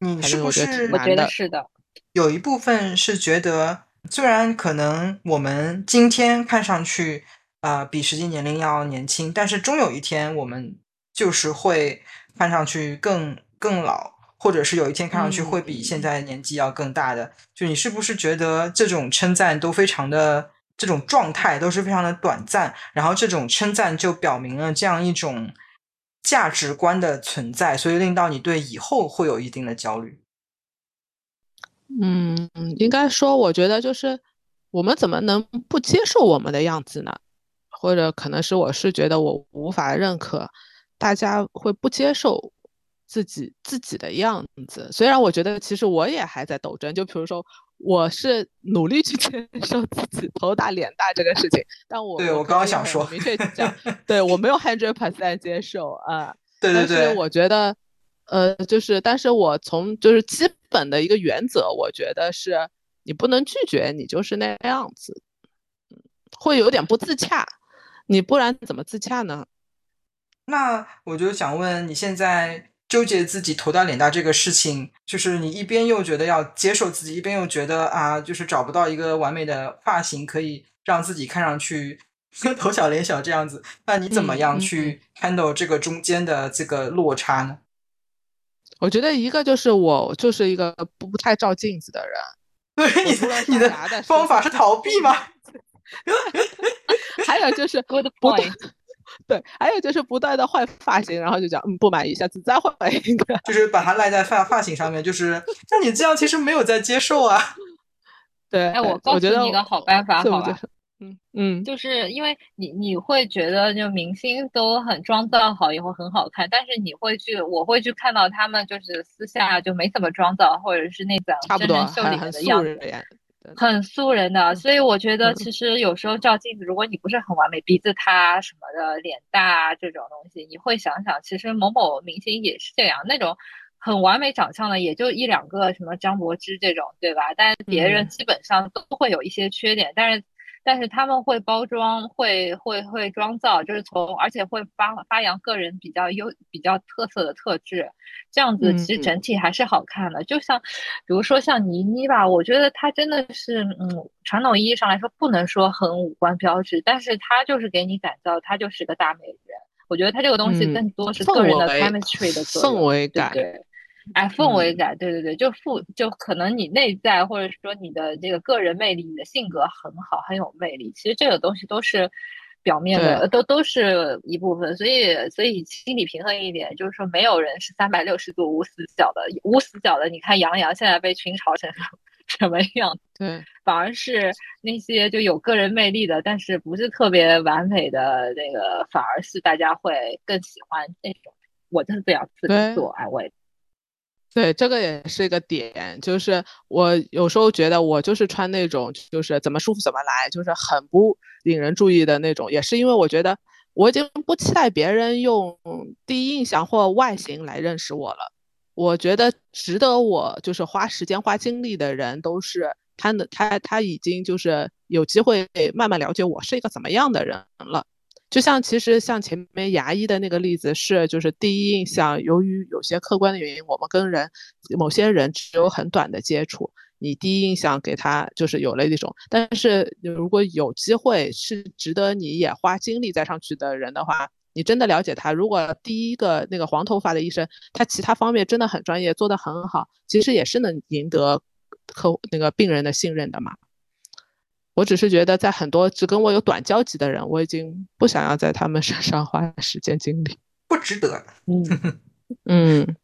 你是不是？我觉得是的。有一部分是觉得，虽然可能我们今天看上去。呃，比实际年龄要年轻，但是终有一天我们就是会看上去更更老，或者是有一天看上去会比现在年纪要更大的、嗯、就你是不是觉得这种称赞都非常的这种状态都是非常的短暂，然后这种称赞就表明了这样一种价值观的存在，所以令到你对以后会有一定的焦虑？嗯，应该说我觉得就是我们怎么能不接受我们的样子呢？或者可能是我是觉得我无法认可大家会不接受自己自己的样子，虽然我觉得其实我也还在斗争，就比如说我是努力去接受自己头大脸大这个事情，但我对我刚刚想说明确讲对我没有 百分之百 接受啊，对对对，但是我觉得呃就是但是我从就是基本的一个原则，我觉得是你不能拒绝你就是那样子，会有点不自洽，你不然怎么自洽呢？那我就想问，你现在纠结自己头大脸大这个事情，就是你一边又觉得要接受自己，一边又觉得啊，就是找不到一个完美的发型可以让自己看上去跟头小脸小这样子，那你怎么样去 handle 这个中间的这个落差呢？我觉得一个就是我就是一个 不, 不太照镜子的人。对，你 的, 你的方法是逃避吗？还有就是 good point， 对，还有就是不断的换发型，然后就讲嗯不满意，下次再换一个，就是把它赖在 发, 发型上面，就是像你这样其实没有在接受啊。对，哎，我告诉你一个好办法好吧。嗯嗯，就是因为你你会觉得就明星都很妆造好以后很好看，但是你会去我会去看到他们就是私下就没怎么妆造，或者是那种真人秀里面的样子，很素人的。所以我觉得其实有时候照镜子，如果你不是很完美，鼻子塌什么的，脸大这种东西，你会想想其实某某明星也是这样，那种很完美长相的也就一两个，什么张柏芝这种，对吧？但是别人基本上都会有一些缺点，嗯，但是但是他们会包装，会会会妆造，就是从而且会发发扬个人比较优比较特色的特质，这样子其实整体还是好看的。嗯，就像比如说像倪妮吧，我觉得她真的是嗯，传统意义上来说不能说很五官标致，但是她就是给你感到她就是个大美人。我觉得她这个东西更多是个人的 chemistry 的作用，嗯，氛围感。对对，哎，氛围感，对对对，就负就可能你内在或者说你的这个个人魅力，你的性格很好，很有魅力。其实这个东西都是表面的，都都是一部分。所以所以心理平衡一点，就是说没有人是三百六十度无死角的，无死角的。你看杨 洋, 洋现在被群嘲成什么样？对，反而是那些就有个人魅力的，但是不是特别完美的那个，反而是大家会更喜欢那种。我就是这样自己做安慰。对，这个也是一个点，就是我有时候觉得我就是穿那种就是怎么舒服怎么来，就是很不引人注意的那种，也是因为我觉得我已经不期待别人用第一印象或外形来认识我了。我觉得值得我就是花时间花精力的人，都是他他他已经就是有机会慢慢了解我是一个怎么样的人了。就像其实像前面牙医的那个例子是，就是第一印象由于有些客观的原因，我们跟人某些人只有很短的接触，你第一印象给他就是有了一种，但是如果有机会是值得你也花精力再上去的人的话，你真的了解他。如果第一个那个黄头发的医生他其他方面真的很专业，做得很好，其实也是能赢得客那个病人的信任的嘛。我只是觉得在很多只跟我有短交集的人，我已经不想要在他们身上花时间精力，不值得。嗯嗯，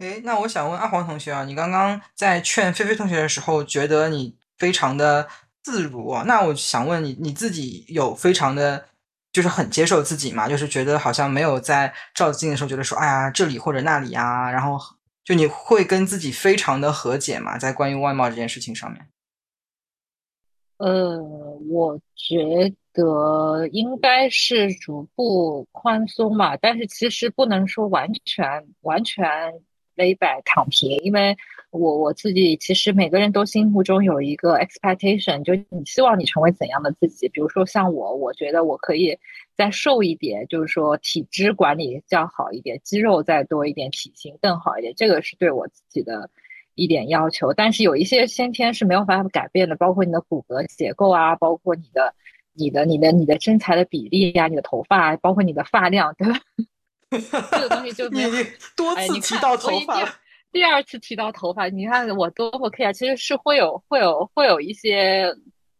诶，那我想问阿黄同学啊，你刚刚在劝菲菲同学的时候觉得你非常的自如啊，那我想问你，你自己有非常的就是很接受自己嘛？就是觉得好像没有在照镜的时候觉得说哎呀这里或者那里啊，然后就你会跟自己非常的和解嘛，在关于外貌这件事情上面。呃，我觉得应该是逐步宽松嘛，但是其实不能说完全完全lay back躺平，因为我我自己其实每个人都心目中有一个 expectation， 就你希望你成为怎样的自己。比如说像我，我觉得我可以再瘦一点，就是说体脂管理较好一点，肌肉再多一点，体型更好一点，这个是对我自己的一点要求。但是有一些先天是没有办法改变的，包括你的骨骼结构啊，包括你的你的你的你的身材的比例啊，你的头发啊，包括你的发量，对吧？这个东西就没有。你多次提到头发，哎，第, 第二次提到头发，你看我多么 care， 其实是会有会有会有一些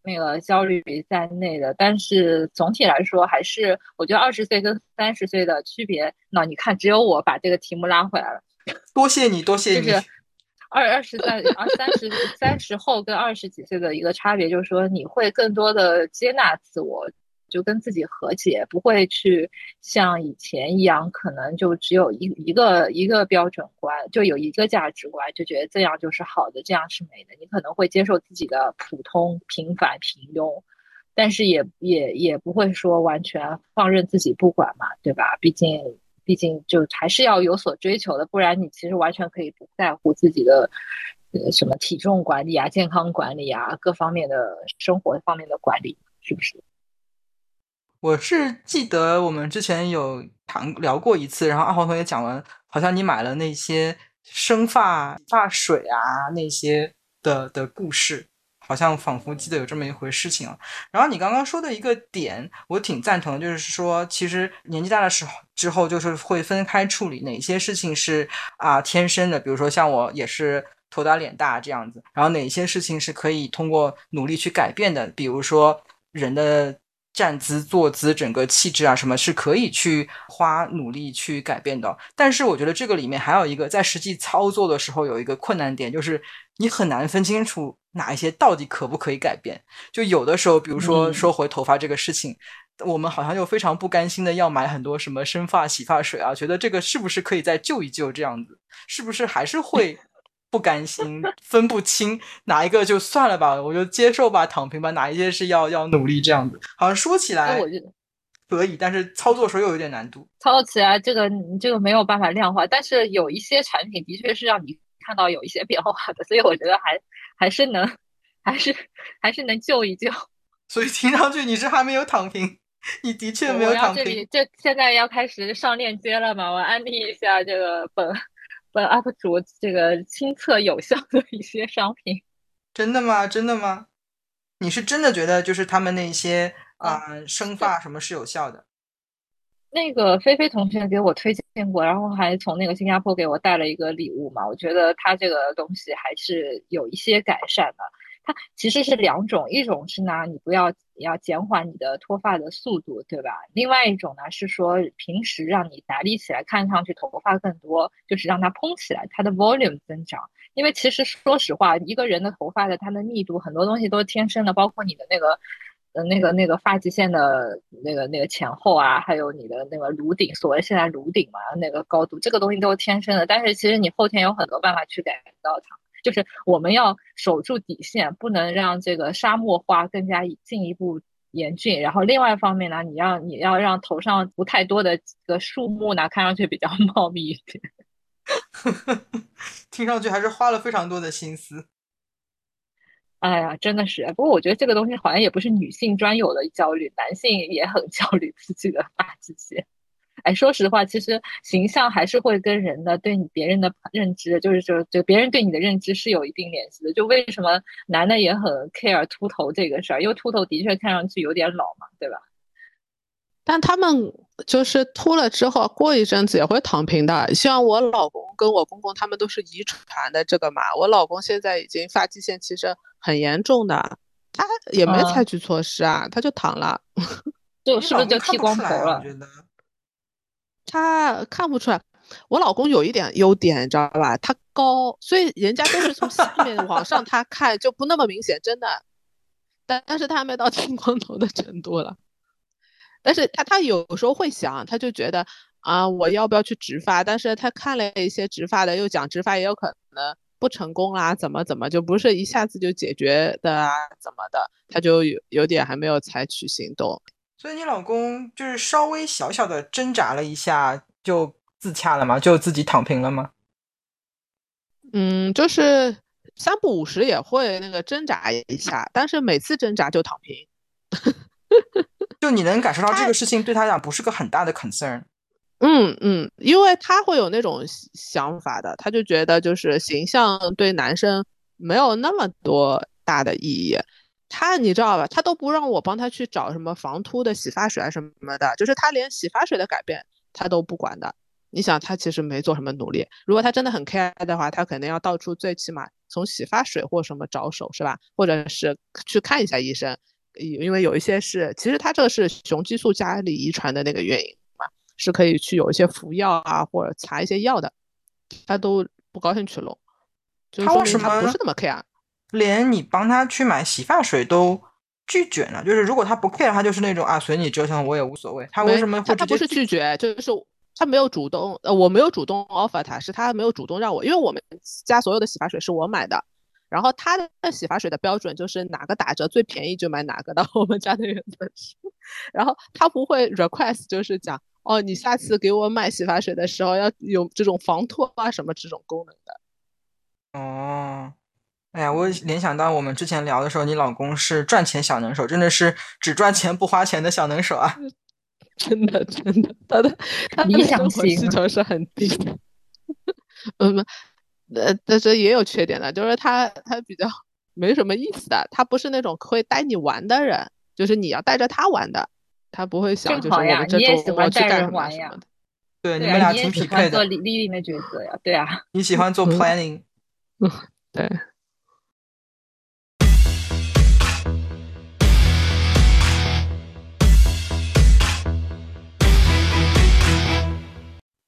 那个焦虑在内的。但是总体来说，还是我觉得二十岁跟三十岁的区别，那你看，只有我把这个题目拉回来了。多谢你，多谢你。就是二二十在二三十三十后跟二十几岁的一个差别，就是说你会更多的接纳自我，就跟自己和解，不会去像以前一样，可能就只有一一个一个标准观，就有一个价值观，就觉得这样就是好的，这样是美的。你可能会接受自己的普通、平凡、平庸，但是也也也不会说完全放任自己不管嘛，对吧？毕竟。毕竟就还是要有所追求的，不然你其实完全可以不在乎自己的、呃、什么体重管理啊，健康管理啊，各方面的生活方面的管理，是不是？我是记得我们之前有谈聊过一次，然后阿黄同学讲了好像你买了那些生发发水啊那些的的故事，好像仿佛记得有这么一回事情啊。然后你刚刚说的一个点我挺赞同的，就是说其实年纪大的时候之后就是会分开处理哪些事情是啊、呃、天生的，比如说像我也是头大脸大这样子，然后哪些事情是可以通过努力去改变的，比如说人的站姿坐姿整个气质啊什么是可以去花努力去改变的。但是我觉得这个里面还有一个在实际操作的时候有一个困难点，就是你很难分清楚哪一些到底可不可以改变。就有的时候比如说说回头发这个事情、嗯我们好像又非常不甘心的要买很多什么生发洗发水啊，觉得这个是不是可以再救一救这样子，是不是还是会不甘心分不清哪一个就算了吧我就接受吧躺平吧，哪一些是要要努力这样子，好像说起来可以但是操作时候又有点难度，操作起来这个这个没有办法量化，但是有一些产品的确是让你看到有一些变化的，所以我觉得还还是能还是还是能救一救。所以听上去你是还没有躺平，你的确没有躺平。这里这现在要开始上链接了嘛？我安利一下这个本本 U P 主这个亲测有效的一些商品。真的吗？真的吗？你是真的觉得就是他们那些啊、呃、生发什么是有效的？那个菲菲同学给我推荐过，然后还从那个新加坡给我带了一个礼物嘛。我觉得他这个东西还是有一些改善的。它其实是两种，一种是呢你不要也要减缓你的脱发的速度，对吧？另外一种呢是说平时让你打理起来看上去头发更多，就是让它蓬起来，它的 volume 增长。因为其实说实话一个人的头发的它的密度很多东西都是天生的，包括你的那个呃那个那个发际线的那个那个前后啊，还有你的那个颅顶，所谓现在颅顶嘛那个高度，这个东西都是天生的，但是其实你后天有很多办法去改造它。就是我们要守住底线，不能让这个沙漠化更加进一步严峻。然后另外一方面呢，你要你要让头上不太多的这个树木呢看上去比较茂密一点。听上去还是花了非常多的心思。哎呀，真的是。不过我觉得这个东西好像也不是女性专有的焦虑，男性也很焦虑自己的发际线。哎，说实话，其实形象还是会跟人的对你别人的认知，就是就就别人对你的认知是有一定联系的。就为什么男的也很 care 秃头这个事儿，因为秃头的确看上去有点老嘛，对吧？但他们就是秃了之后过一阵子也会躺平的，像我老公跟我公公他们都是遗传的这个嘛。我老公现在已经发际线其实很严重的，他也没采取措施啊，嗯、他就躺了，就是不是就剃光头了？他看不出来。我老公有一点优点你知道吧，他高，所以人家都是从下面往上他看就不那么明显，真的。但是他还没到剃光头的程度了，但是他他有时候会想，他就觉得啊，我要不要去植发，但是他看了一些植发的，又讲植发也有可能不成功啦，怎么怎么就不是一下子就解决的啊怎么的，他就 有, 有点还没有采取行动。所以你老公就是稍微小小的挣扎了一下就自洽了吗？就自己躺平了吗？嗯，就是三不五时也会那个挣扎一下，但是每次挣扎就躺平。就你能感受到这个事情对他讲不是个很大的 concern。 嗯嗯，因为他会有那种想法的，他就觉得就是形象对男生没有那么多大的意义。他你知道吧，他都不让我帮他去找什么防秃的洗发水啊什么的，就是他连洗发水的改变他都不管的。你想他其实没做什么努力，如果他真的很 care 的话，他肯定要到处最起码从洗发水或什么着手是吧，或者是去看一下医生，因为有一些是其实他这个是雄激素家里遗传的那个原因嘛，是可以去有一些服药啊或者查一些药的，他都不高兴去弄，就是说明他不是那么 care。连你帮他去买洗发水都拒绝了，就是如果他不 care 他就是那种啊随你折腾我也无所谓，他为什么会直接拒绝？ 他, 他不是拒绝，就是他没有主动、呃、我没有主动 offer 他，是他没有主动让我，因为我们家所有的洗发水是我买的，然后他的洗发水的标准就是哪个打折最便宜就买哪个的，我们家的原则是，然后他不会 request 就是讲哦你下次给我买洗发水的时候要有这种防脱啊什么这种功能的。哦、嗯，哎呀，我联想到我们之前聊的时候，你老公是赚钱小能手，真的是只赚钱不花钱的小能手啊！真的，真的，他的他的生活需求是很低的。嗯，呃，但是也有缺点的，就是他他比较没什么意思的，他不是那种会带你玩的人，就是你要带着他玩的，他不会想就是我们这周末去干什么什么的。对，你们俩挺匹配的。做 leading 的角色呀，对啊。你喜欢做 planning，嗯嗯，对。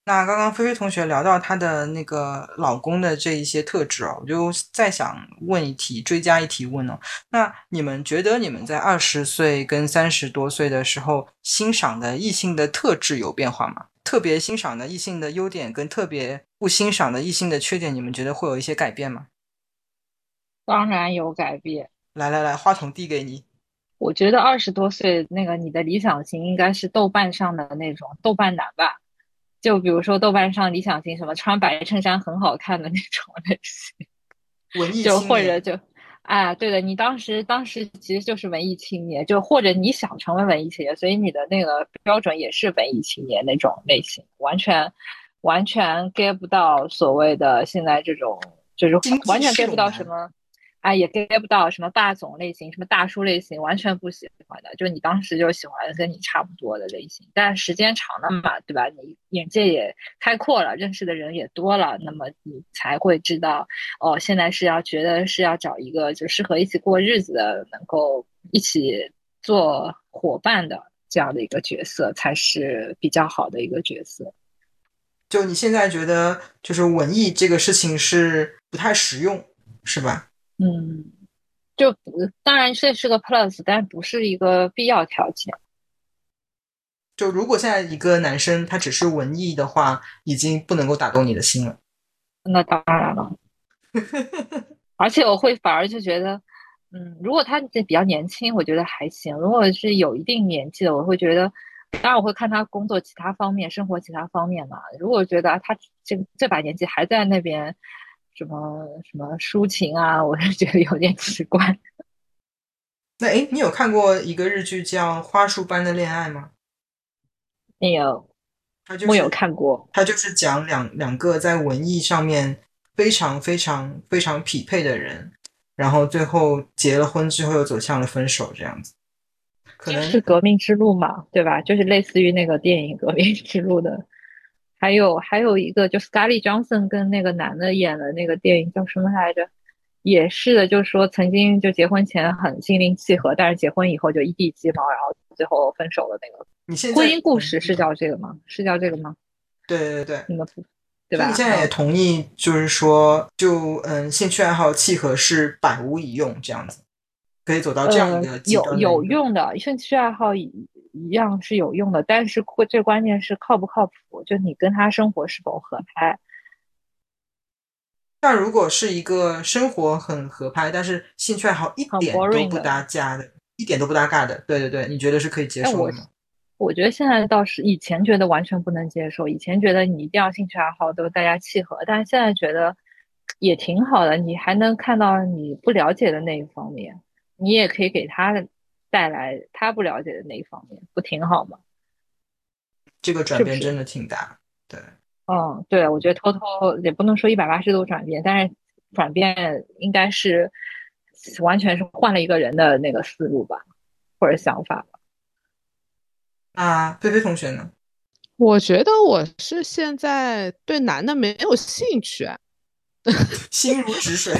那刚刚菲菲同学聊到她的那个老公的这一些特质哦，我就再想问一题，追加一提问哦。那你们觉得你们在二十岁跟三十多岁的时候欣赏的异性的特质有变化吗？特别欣赏的异性的优点跟特别不欣赏的异性的缺点，你们觉得会有一些改变吗？当然有改变。来来来，话筒递给你。我觉得二十多岁那个你的理想型应该是豆瓣上的那种豆瓣男吧。就比如说豆瓣上理想型什么穿白衬衫很好看的那种类型，文艺青年，就或者就啊，对的，你当时当时其实就是文艺青年，就或者你想成为文艺青年，所以你的那个标准也是文艺青年那种类型，完全完全 get 不到所谓的现在这种，就是完全 get 不到什么啊，也 get 不到什么霸总类型、什么大叔类型，完全不喜欢的。就你当时就喜欢跟你差不多的类型，但时间长了嘛，对吧？你眼界也开阔了，认识的人也多了，那么你才会知道，哦，现在是要觉得是要找一个就适合一起过日子的，能够一起做伙伴的这样的一个角色，才是比较好的一个角色。就你现在觉得，就是文艺这个事情是不太实用，是吧？嗯，就当然这是个 plus， 但不是一个必要条件。就如果现在一个男生他只是文艺的话，已经不能够打动你的心了。那当然了，而且我会反而就觉得，嗯，如果他比较年轻，我觉得还行；如果是有一定年纪的，我会觉得，当然我会看他工作其他方面、生活其他方面嘛。如果觉得他这这把年纪还在那边。什么什么抒情啊，我是觉得有点奇怪。那哎，你有看过一个日剧叫《花束般的恋爱》吗？没有，就是，我有看过。他就是讲两两个在文艺上面非常非常非常匹配的人，然后最后结了婚之后又走向了分手这样子。可能是《革命之路》嘛，对吧？就是类似于那个电影《革命之路》的。还有还有一个就 Scarlett Johansson 跟那个男的演的那个电影叫什么来着，也是的，就是说曾经就结婚前很心灵契合，但是结婚以后就一地鸡毛，然后最后分手了。那个婚姻故事是叫这个吗？是叫这个吗？对对对，你们对吧？你现在也同意就是说就嗯兴趣爱好契合是百无一用这样子，可以走到这样一个极端的一个，呃、有有用的兴趣爱好一样是有用的，但是最关键是靠不靠谱，就你跟他生活是否合拍。那如果是一个生活很合拍，但是兴趣爱好一点都不搭架的，一点都不搭嘎的，对对对，你觉得是可以接受的吗？我觉得现在倒是，以前觉得完全不能接受，以前觉得你一定要兴趣爱好都大家契合，但是现在觉得也挺好的，你还能看到你不了解的那一方面，你也可以给他的带来他不了解的那一方面，不挺好吗？这个转变真的挺大，是是对，嗯，对，我觉得偷偷也不能说一百八十度转变，但是转变应该是完全是换了一个人的那个思路吧，或者想法吧。啊，菲菲同学呢？我觉得我是现在对男的没有兴趣，心如止水。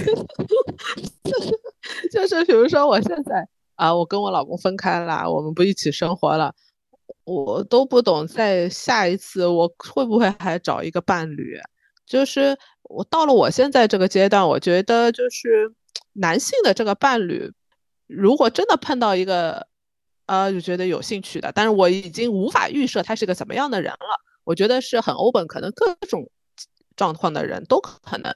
就是比如说我现在啊，我跟我老公分开了，我们不一起生活了，我都不懂在下一次我会不会还找一个伴侣。就是我到了我现在这个阶段，我觉得就是男性的这个伴侣，如果真的碰到一个呃，就觉得有兴趣的，但是我已经无法预设他是个什么样的人了，我觉得是很 open， 可能各种状况的人都可能，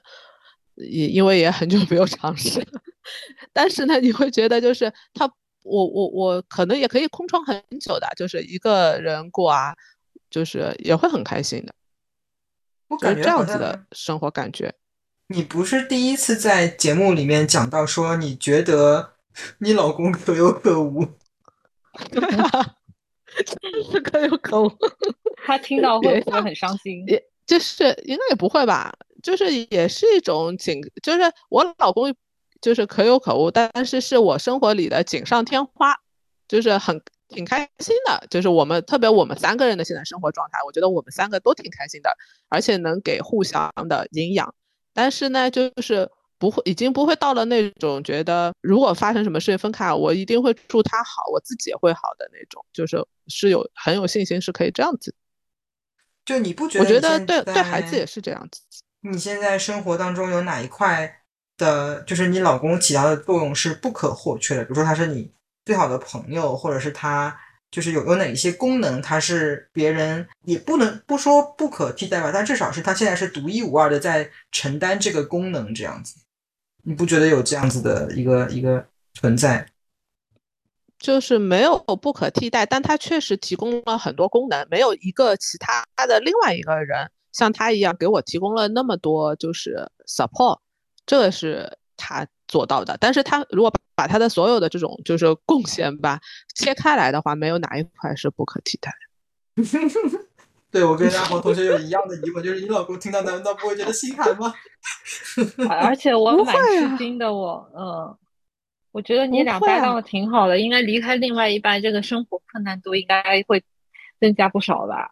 也因为也很久没有尝试。但是呢，你会觉得就是他，我我我可能也可以空窗很久的，就是一个人过啊，就是也会很开心的。我感觉这样子的生活感觉。你不是第一次在节目里面讲到说，你觉得你老公可有可无？对啊，真是可有可无。他听到会不会很伤心？也就是应该也不会吧，就是也是一种警，就是我老公。就是可有可无，但是是我生活里的锦上添花，就是很挺开心的，就是我们特别我们三个人的现在生活状态，我觉得我们三个都挺开心的，而且能给互相的营养。但是呢就是不会，已经不会到了那种觉得如果发生什么事情分开我一定会祝他好，我自己也会好的那种，就是是有很有信心是可以这样子。就你不觉得，我觉得对对孩子也是这样子。你现在生活当中有哪一块的就是你老公起到的作用是不可或缺的，比如说他是你最好的朋友，或者是他就是有有哪一些功能他是别人也不能不说不可替代吧，但至少是他现在是独一无二的在承担这个功能这样子，你不觉得有这样子的一个一个存在？就是没有不可替代，但他确实提供了很多功能，没有一个其他的另外一个人像他一样给我提供了那么多就是 support， 这个是他做到的。但是他如果把他的所有的这种就是贡献吧切开来的话，没有哪一块是不可替代的。对，我跟阿黄同学有一样的疑问，就是你老公听到难道不会觉得心寒吗？而且我蛮吃惊的，我、啊、嗯，我觉得你俩搭档挺好的、啊、应该离开另外一半这个生活困难度应该会增加不少吧。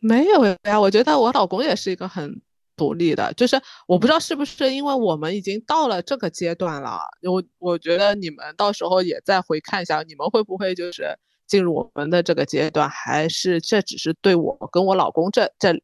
没有呀，我觉得我老公也是一个很独立的，就是我不知道是不是因为我们已经到了这个阶段了，我我觉得你们到时候也再回看一下，你们会不会就是进入我们的这个阶段，还是这只是对我跟我老公这这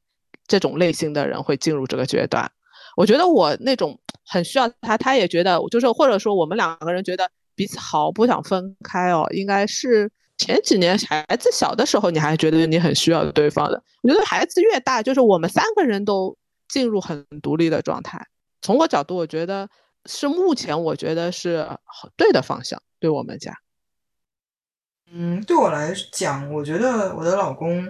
这种类型的人会进入这个阶段。我觉得我那种很需要他，他也觉得就是或者说我们两个人觉得彼此好不想分开哦，应该是前几年孩子小的时候你还觉得你很需要对方的，我觉得孩子越大就是我们三个人都进入很独立的状态，从我角度我觉得是目前我觉得是对的方向，对我们家。嗯，对我来讲我觉得我的老公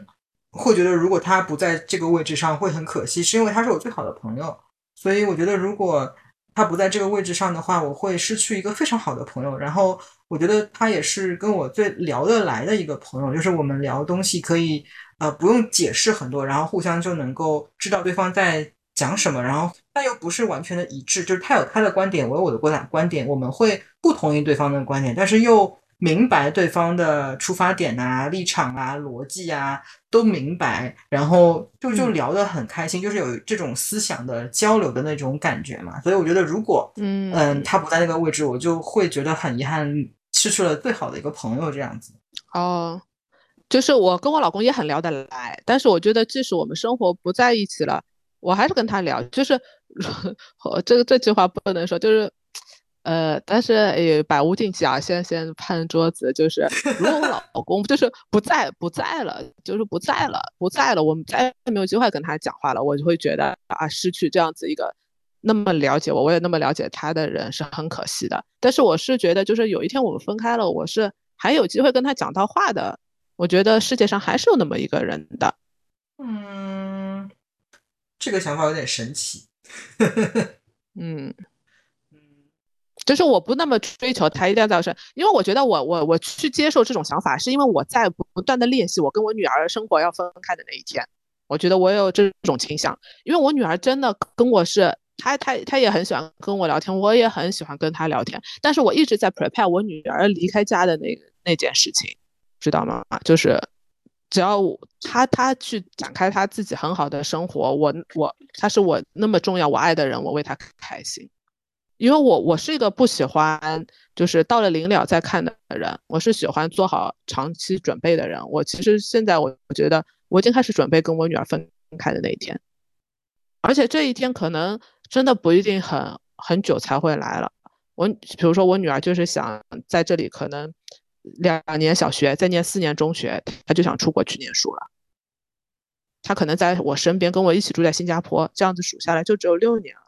会觉得如果他不在这个位置上会很可惜，是因为他是我最好的朋友，所以我觉得如果他不在这个位置上的话我会失去一个非常好的朋友，然后我觉得他也是跟我最聊得来的一个朋友，就是我们聊东西可以呃不用解释很多，然后互相就能够知道对方在讲什么，然后但又不是完全的一致，就是他有他的观点我有我的观点，我们会不同意对方的观点，但是又明白对方的出发点啊立场啊逻辑啊都明白，然后就就聊得很开心、嗯、就是有这种思想的交流的那种感觉嘛，所以我觉得如果嗯、呃、他不在那个位置我就会觉得很遗憾失去了最好的一个朋友这样子。哦，就是我跟我老公也很聊得来，但是我觉得即使我们生活不在一起了我还是跟他聊，就是这个这句话不能说就是呃，但是也百无禁忌啊，先先拍桌子，就是如果我老公就是不在不在了，就是不在了不在了，我们再也没有机会跟他讲话了，我就会觉得啊，失去这样子一个那么了解我，我也那么了解他的人是很可惜的。但是我是觉得，就是有一天我们分开了，我是还有机会跟他讲到话的。我觉得世界上还是有那么一个人的。嗯，这个想法有点神奇。嗯。就是我不那么追求他一定要造成，因为我觉得我我我去接受这种想法是因为我在不断的练习我跟我女儿生活要分开的那一天，我觉得我有这种倾向，因为我女儿真的跟我是她她她也很喜欢跟我聊天，我也很喜欢跟她聊天，但是我一直在 prepare 我女儿离开家的那那件事情，知道吗？就是只要她她去展开她自己很好的生活，我我她是我那么重要我爱的人，我为她开心。因为我我是一个不喜欢就是到了临了再看的人，我是喜欢做好长期准备的人，我其实现在我觉得我已经开始准备跟我女儿分开的那一天，而且这一天可能真的不一定很很久才会来了。我比如说我女儿就是想在这里可能两年小学再念四年中学，她就想出国去念书了，她可能在我身边跟我一起住在新加坡，这样子数下来就只有六年了。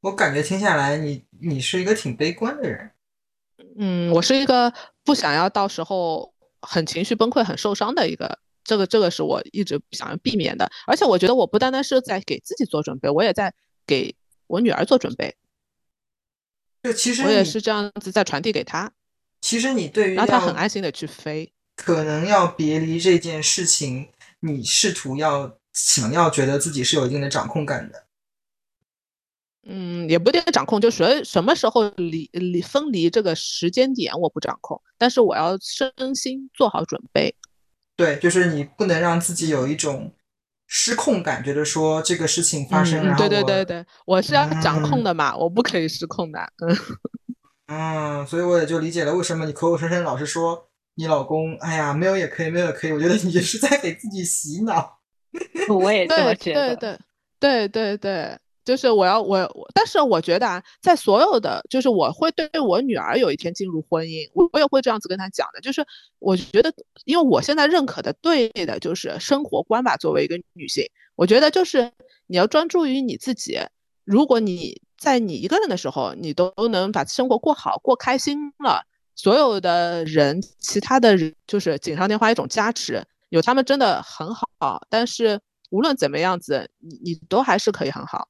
我感觉听下来你你是一个挺悲观的人。嗯，我是一个不想要到时候很情绪崩溃很受伤的一个，这个这个是我一直想要避免的，而且我觉得我不单单是在给自己做准备，我也在给我女儿做准备，就其实我也是这样子在传递给她，其实你对于让她很安心的去飞可能要别离这件事情，你试图要想要觉得自己是有一定的掌控感的。嗯，也不一定掌控，就谁什么时候离离分离这个时间点我不掌控，但是我要身心做好准备。对，就是你不能让自己有一种失控感觉的说这个事情发生、嗯、然后对对对对，我是要掌控的嘛、嗯、我不可以失控的。嗯，所以我也就理解了为什么你口口声声老是说你老公哎呀没有也可以没有也可以，我觉得你也是在给自己洗脑。我也这么觉得。对对对对对，就是我要我，但是我觉得啊，在所有的就是我会对我女儿有一天进入婚姻，我我也会这样子跟她讲的，就是我觉得因为我现在认可的对的就是生活观吧，作为一个女性，我觉得就是你要专注于你自己，如果你在你一个人的时候你都能把生活过好过开心了，所有的人其他的人就是锦上添花一种加持，有他们真的很好，但是无论怎么样子 你, 你都还是可以很好。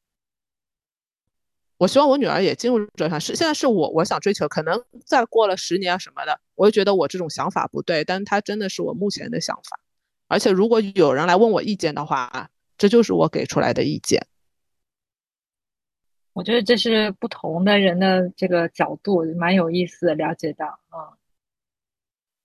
我希望我女儿也进入这场，是现在是我我想追求，可能再过了十年啊什么的，我就觉得我这种想法不对，但它真的是我目前的想法，而且如果有人来问我意见的话，这就是我给出来的意见。我觉得这是不同的人的这个角度，蛮有意思的了解到、嗯、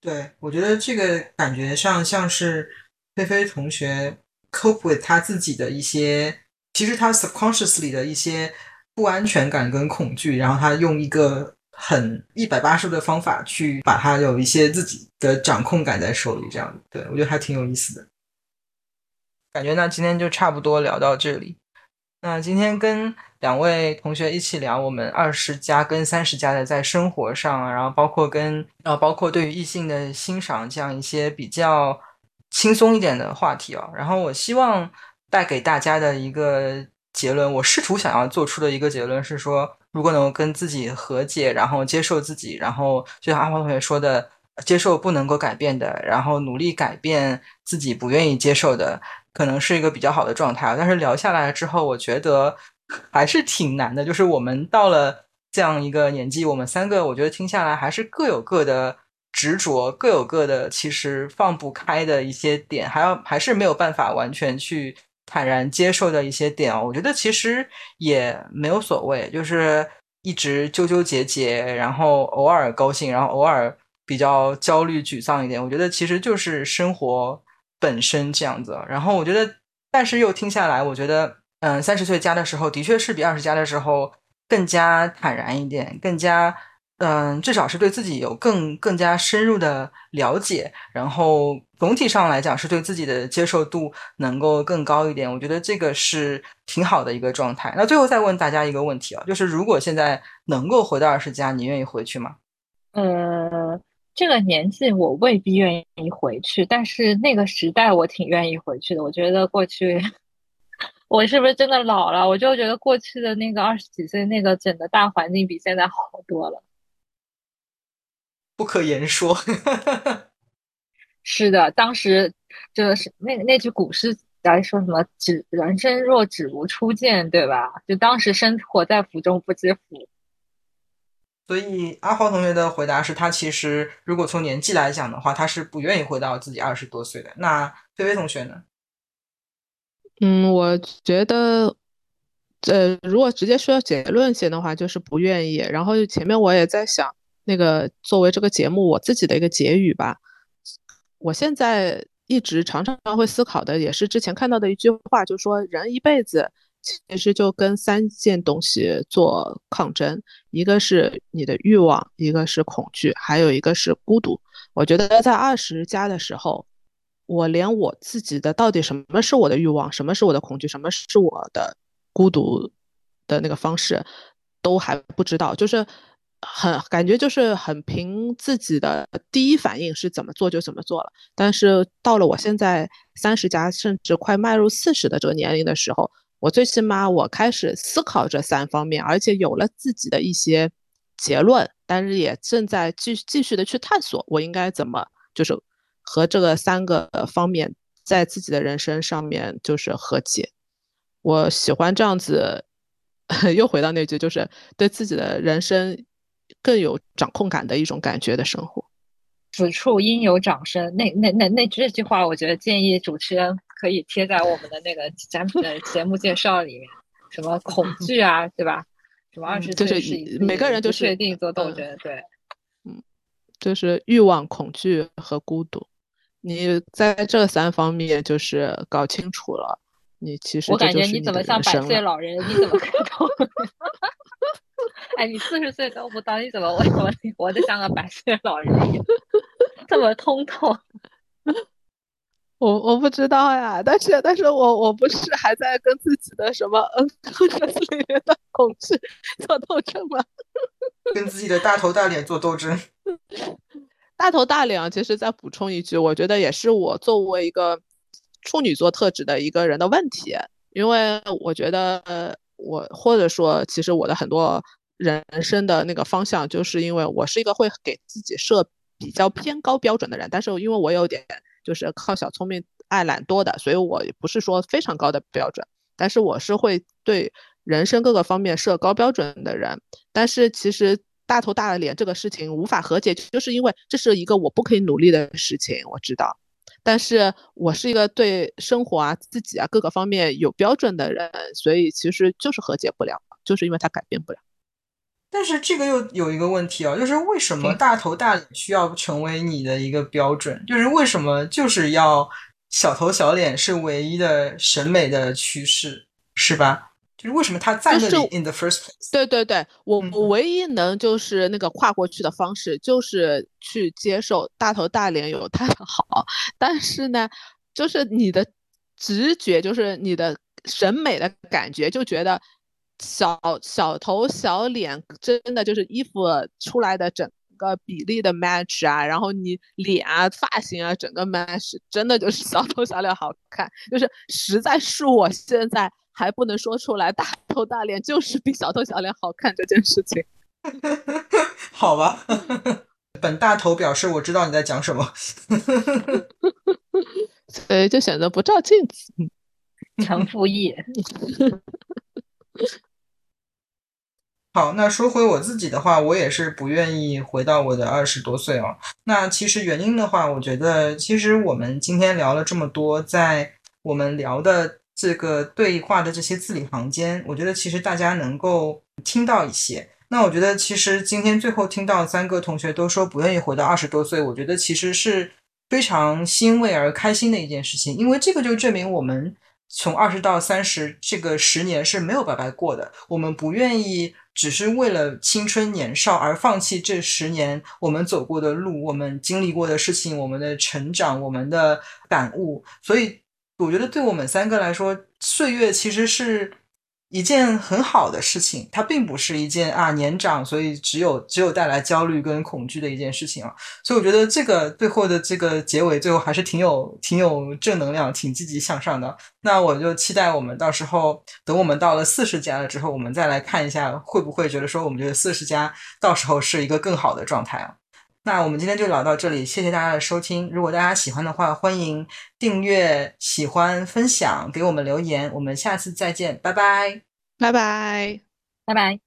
对，我觉得这个感觉上像是菲菲同学 cope with 她自己的一些，其实她 subconsciously 的一些不安全感跟恐惧，然后他用一个很一百八十度的方法去把他有一些自己的掌控感在手里，这样对我觉得还挺有意思的感觉。那今天就差不多聊到这里，那今天跟两位同学一起聊我们二十加跟三十加的在生活上，然后包括跟然后包括对于异性的欣赏，这样一些比较轻松一点的话题啊、哦。然后我希望带给大家的一个结论，我试图想要做出的一个结论是说，如果能跟自己和解，然后接受自己，然后就像阿花同学说的，接受不能够改变的，然后努力改变自己不愿意接受的，可能是一个比较好的状态。但是聊下来之后我觉得还是挺难的，就是我们到了这样一个年纪，我们三个我觉得听下来还是各有各的执着，各有各的其实放不开的一些点，还要还是没有办法完全去坦然接受的一些点、哦、我觉得其实也没有所谓，就是一直纠纠结结，然后偶尔高兴，然后偶尔比较焦虑沮丧一点，我觉得其实就是生活本身这样子。然后我觉得但是又听下来我觉得嗯， 三十岁加的时候的确是比二十加的时候更加坦然一点，更加嗯，至少是对自己有更更加深入的了解，然后总体上来讲是对自己的接受度能够更高一点，我觉得这个是挺好的一个状态。那最后再问大家一个问题啊，就是如果现在能够回到二十加，你愿意回去吗？呃，这个年纪我未必愿意回去，但是那个时代我挺愿意回去的。我觉得过去我是不是真的老了？我就觉得过去的那个二十几岁那个整个大环境比现在好多了。不可言说。是的，当时就是那那句古诗来说什么只人生若只如初见，对吧？就当时生活在福中不知福。所以阿花同学的回答是他其实如果从年纪来讲的话，他是不愿意回到自己二十多岁的。那菲菲同学呢？嗯，我觉得呃，如果直接说结论性的话就是不愿意。然后前面我也在想那个作为这个节目我自己的一个结语吧，我现在一直常常会思考的也是之前看到的一句话，就是说人一辈子其实就跟三件东西做抗争，一个是你的欲望，一个是恐惧，还有一个是孤独。我觉得在二十加的时候，我连我自己的到底什么是我的欲望，什么是我的恐惧，什么是我的孤独的那个方式都还不知道，就是很感觉就是很凭自己的第一反应是怎么做就怎么做了。但是到了我现在三十加甚至快迈入四十的这个年龄的时候，我最起码我开始思考这三方面，而且有了自己的一些结论，但是也正在继继续的去探索我应该怎么就是和这个三个方面在自己的人生上面就是和解。我喜欢这样子又回到那句就是对自己的人生更有掌控感的一种感觉的生活。此处应有掌声。那那那那这句话我觉得建议主持人可以贴在我们的那个节目介绍里面。什么恐惧啊，对吧？什么二十岁是一、嗯就是、每个人就是确定做斗争，嗯、对，嗯，就是欲望、恐惧和孤独。你在这三方面就是搞清楚了，你其实这就是你的人生了。我感觉你怎么像百岁老人？你怎么可懂？哎，你四十岁都不到，你怎么我我活得像个百岁老人一样，这么通透？我我不知道呀，但是但是我我不是还在跟自己的什么嗯，跟自己的恐惧做斗争吗？跟自己的大头大脸做斗争。大头大脸，其实再补充一句，我觉得也是我作为一个处女座特质的一个人的问题，因为我觉得我或者说其实我的很多人生的那个方向，就是因为我是一个会给自己设比较偏高标准的人，但是因为我有点就是靠小聪明爱懒惰的，所以我不是说非常高的标准，但是我是会对人生各个方面设高标准的人。但是其实大头大脸这个事情无法和解，就是因为这是一个我不可以努力的事情，我知道，但是我是一个对生活啊自己啊各个方面有标准的人，所以其实就是和解不了，就是因为它改变不了。但是这个又有一个问题啊，就是为什么大头大脸需要成为你的一个标准、嗯、就是为什么就是要小头小脸是唯一的审美的趋势，是吧？就是为什么他在那里 in the first place？ 对对对，我我唯一能就是那个跨过去的方式，就是去接受大头大脸有他的好，但是呢，就是你的直觉，就是你的审美的感觉，就觉得小小头小脸真的就是衣服出来的整个比例的 match 啊，然后你脸啊、发型啊，整个 match， 真的就是小头小脸好看，就是实在是我现在。还不能说出来大头大脸就是比小头小脸好看这件事情。好吧。本大头表示我知道你在讲什么。所以就选择不照镜子。成负义。好，那说回我自己的话，我也是不愿意回到我的二十多岁哦。那其实原因的话，我觉得其实我们今天聊了这么多，在我们聊的这个对话的这些字里行间，我觉得其实大家能够听到一些。那我觉得其实今天最后听到三个同学都说不愿意回到二十多岁，我觉得其实是非常欣慰而开心的一件事情，因为这个就证明我们从二十到三十这个十年是没有白白过的。我们不愿意只是为了青春年少而放弃这十年我们走过的路，我们经历过的事情，我们的成长，我们的感悟。所以我觉得对我们三个来说，岁月其实是一件很好的事情，它并不是一件啊年长所以只有只有带来焦虑跟恐惧的一件事情啊。所以我觉得这个最后的这个结尾最后还是挺有挺有正能量，挺积极向上的。那我就期待我们到时候等我们到了四十加了之后，我们再来看一下会不会觉得说我们觉得四十加到时候是一个更好的状态啊。那我们今天就聊到这里，谢谢大家的收听。如果大家喜欢的话，欢迎订阅、喜欢、分享，给我们留言。我们下次再见，拜拜，拜拜，拜拜。